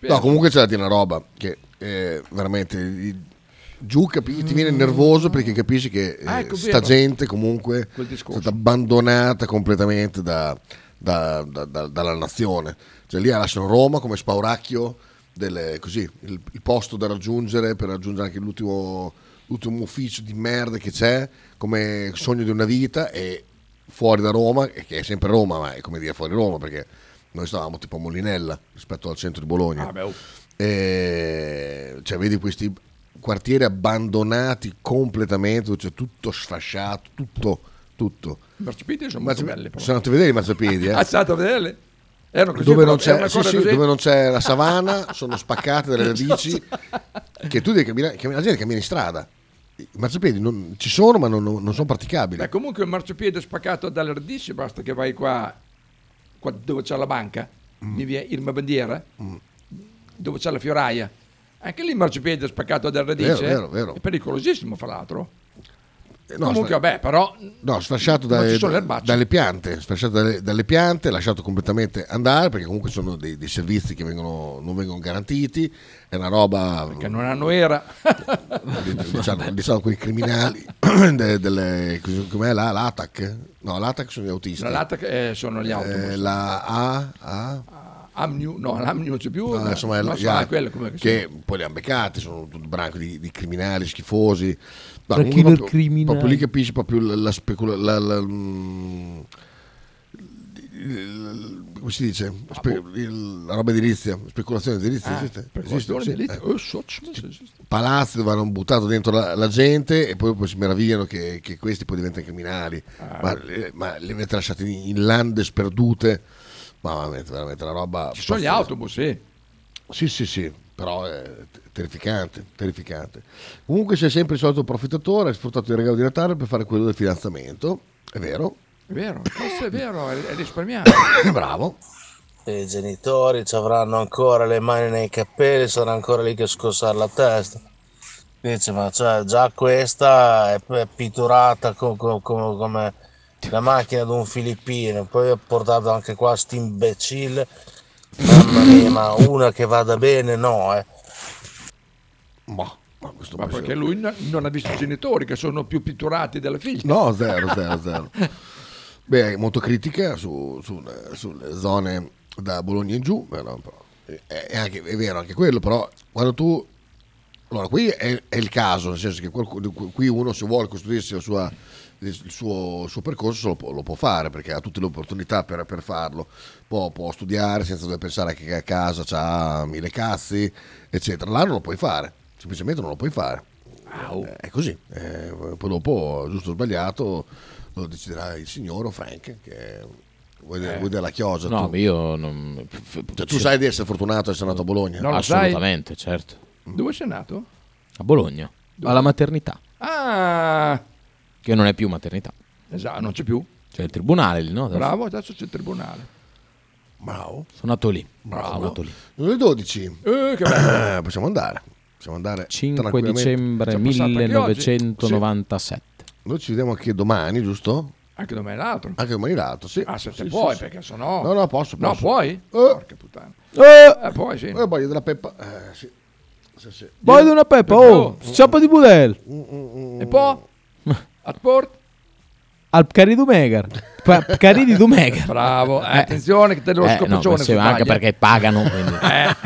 No, comunque c'è da dire una roba che eh, veramente giù capi- ti viene nervoso perché capisci che eh, ah, ecco, sta vero. Gente comunque è stata abbandonata completamente da, da, da, da, dalla nazione. Cioè lì lasciano Roma come spauracchio delle, così, il, il posto da raggiungere per raggiungere anche l'ultimo, l'ultimo ufficio di merda che c'è come sogno di una vita, e fuori da Roma, e che è sempre Roma, ma è come dire fuori Roma perché... Noi stavamo tipo a Molinella rispetto al centro di Bologna. Ah, beh, oh. E, cioè, vedi questi quartieri abbandonati completamente, cioè tutto sfasciato, tutto, tutto. I marciapiedi sono Marci... molto belli. Però. Sono andati a vedere i marciapiedi. Eh. Alzato a vederli. Erano così, dove, non c'è, sì, sì, dove non c'è la savana, sono spaccate dalle radici. Che tu devi camminare, la gente cammina in strada. I marciapiedi non, ci sono, ma non, non sono praticabili. Beh, comunque, il marciapiede spaccato dalle radici, basta che vai qua. Qua dove c'è la banca, mm. via Irma Bandiera, mm. dove c'è la fioraia, anche lì il marciapiede è spaccato dalla radice, vero, vero, vero. È pericolosissimo fra l'altro, eh, no, comunque sfa- vabbè però no, sfasciato dalle, dalle piante, sfasciato dalle, dalle piante, lasciato completamente andare perché comunque sono dei, dei servizi che vengono, non vengono garantiti, è una roba perché non hanno era diciamo, diciamo quei criminali delle, delle, com'è la, l'ATAC no l'ATAC sono gli autisti, l'ATAC eh, sono gli autobus, eh, la A, A. Amniu, no l'Amniu non c'è più, no, no, insomma è la, so, ah, quello, che, che poi li hanno beccati, sono tutti branco di, di criminali schifosi, no, proprio, criminali. Proprio lì capisci proprio la, la speculazione, la, la, la, come si dice, Spe- la roba edilizia, speculazione edilizia, ah, esiste, esiste, edilizia. Eh. So, palazzi dove hanno buttato dentro la, la gente e poi, poi si meravigliano che, che questi poi diventano criminali, ah, ma, eh. ma li avete lasciati in, in lande sperdute, ma veramente, veramente una roba, ci sono gli autobus, sì sì sì sì, però è terrificante, terrificante. Comunque c'è sempre il solito approfittatore, ha sfruttato il regalo di Natale per fare quello del fidanzamento, è vero? È vero, questo è vero, è risparmiato. Bravo. I genitori ci avranno ancora le mani nei capelli, saranno ancora lì che scossare la testa. Dice, ma cioè, già questa è pitturata come co- co- come la macchina di un filippino, poi ho portato anche qua sti imbecille. Mamma mia, ma una che vada bene no, eh. Ma... Ma, questo ma perché lui non ha visto i genitori che sono più pitturati della figlia? No, zero, zero, zero. Beh, molto critica su, su, sulle zone da Bologna in giù, però, però, è, anche, è vero anche quello, però quando tu... Allora, qui è, è il caso, nel senso che qualcuno, qui uno se vuole costruirsi la sua, il, suo, il suo percorso lo, lo può fare, perché ha tutte le opportunità per, per farlo, può, può studiare senza dover pensare che a casa c'ha mille cazzi, eccetera. Là non lo puoi fare. Semplicemente non lo puoi fare, wow. È così, eh, poi dopo giusto o sbagliato lo deciderà il signore o Frank, che vuoi, eh. vuoi della chiosa, no tu. Io non... Cioè, tu sai di essere fortunato essere nato a Bologna? No, assolutamente, sai. Certo, dove sei nato? A Bologna. Dove? Alla maternità, ah, che non è più maternità, esatto, non c'è più, c'è il tribunale lì, no? Adesso. Bravo, adesso c'è il tribunale. Bravo, sono nato lì, bravo, sono nato lì. Le dodici, eh, che bello. Possiamo andare. Possiamo andare cinque dicembre millenovecentonovantasette. Noi ci vediamo anche domani, giusto? Anche domani l'altro. Anche domani l'altro, sì. Ah, se, se sì, puoi, sì, perché sennò... No, no, posso, posso. No, puoi? Eh. Porca puttana. Eh. Eh, puoi, sì. Eh, voglio della peppa. Eh, sì. Sì, sì. Voglio una peppa, oh. Sciappa di budel. E poi? Al port? Al caridumegar. pa- Carini Dumega. Bravo, eh, attenzione che te lo eh, scopaccione no, anche perché pagano. eh.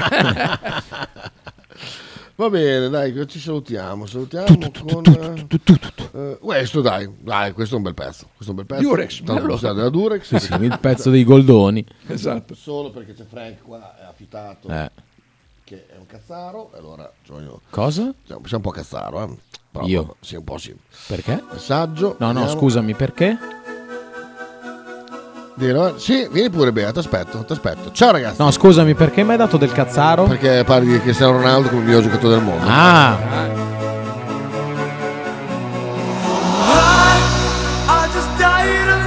Va bene, dai, ci salutiamo. Salutiamo tutto, con tutto, tutto, tutto, tutto. Eh, questo, dai, dai, questo è un bel pezzo. Questo è un bel pezzo. Durex, della Durex. Sì, sì, il pezzo dei Goldoni. Esatto. Solo perché c'è Frank qua, è affittato, eh. che è un cazzaro. Allora, voglio... Cosa? Siamo un po' cazzaro, eh? Però, io? Sì, un po' sì. Perché? Messaggio. No, no, vediamo. Scusami, perché? Dillo. Sì, vieni pure, Bea, ti aspetto, ti aspetto. Ciao ragazzi. No, scusami, perché mi hai dato del cazzaro? Perché parli di Cristiano Ronaldo come il miglior giocatore del mondo. Ah. I, I just died.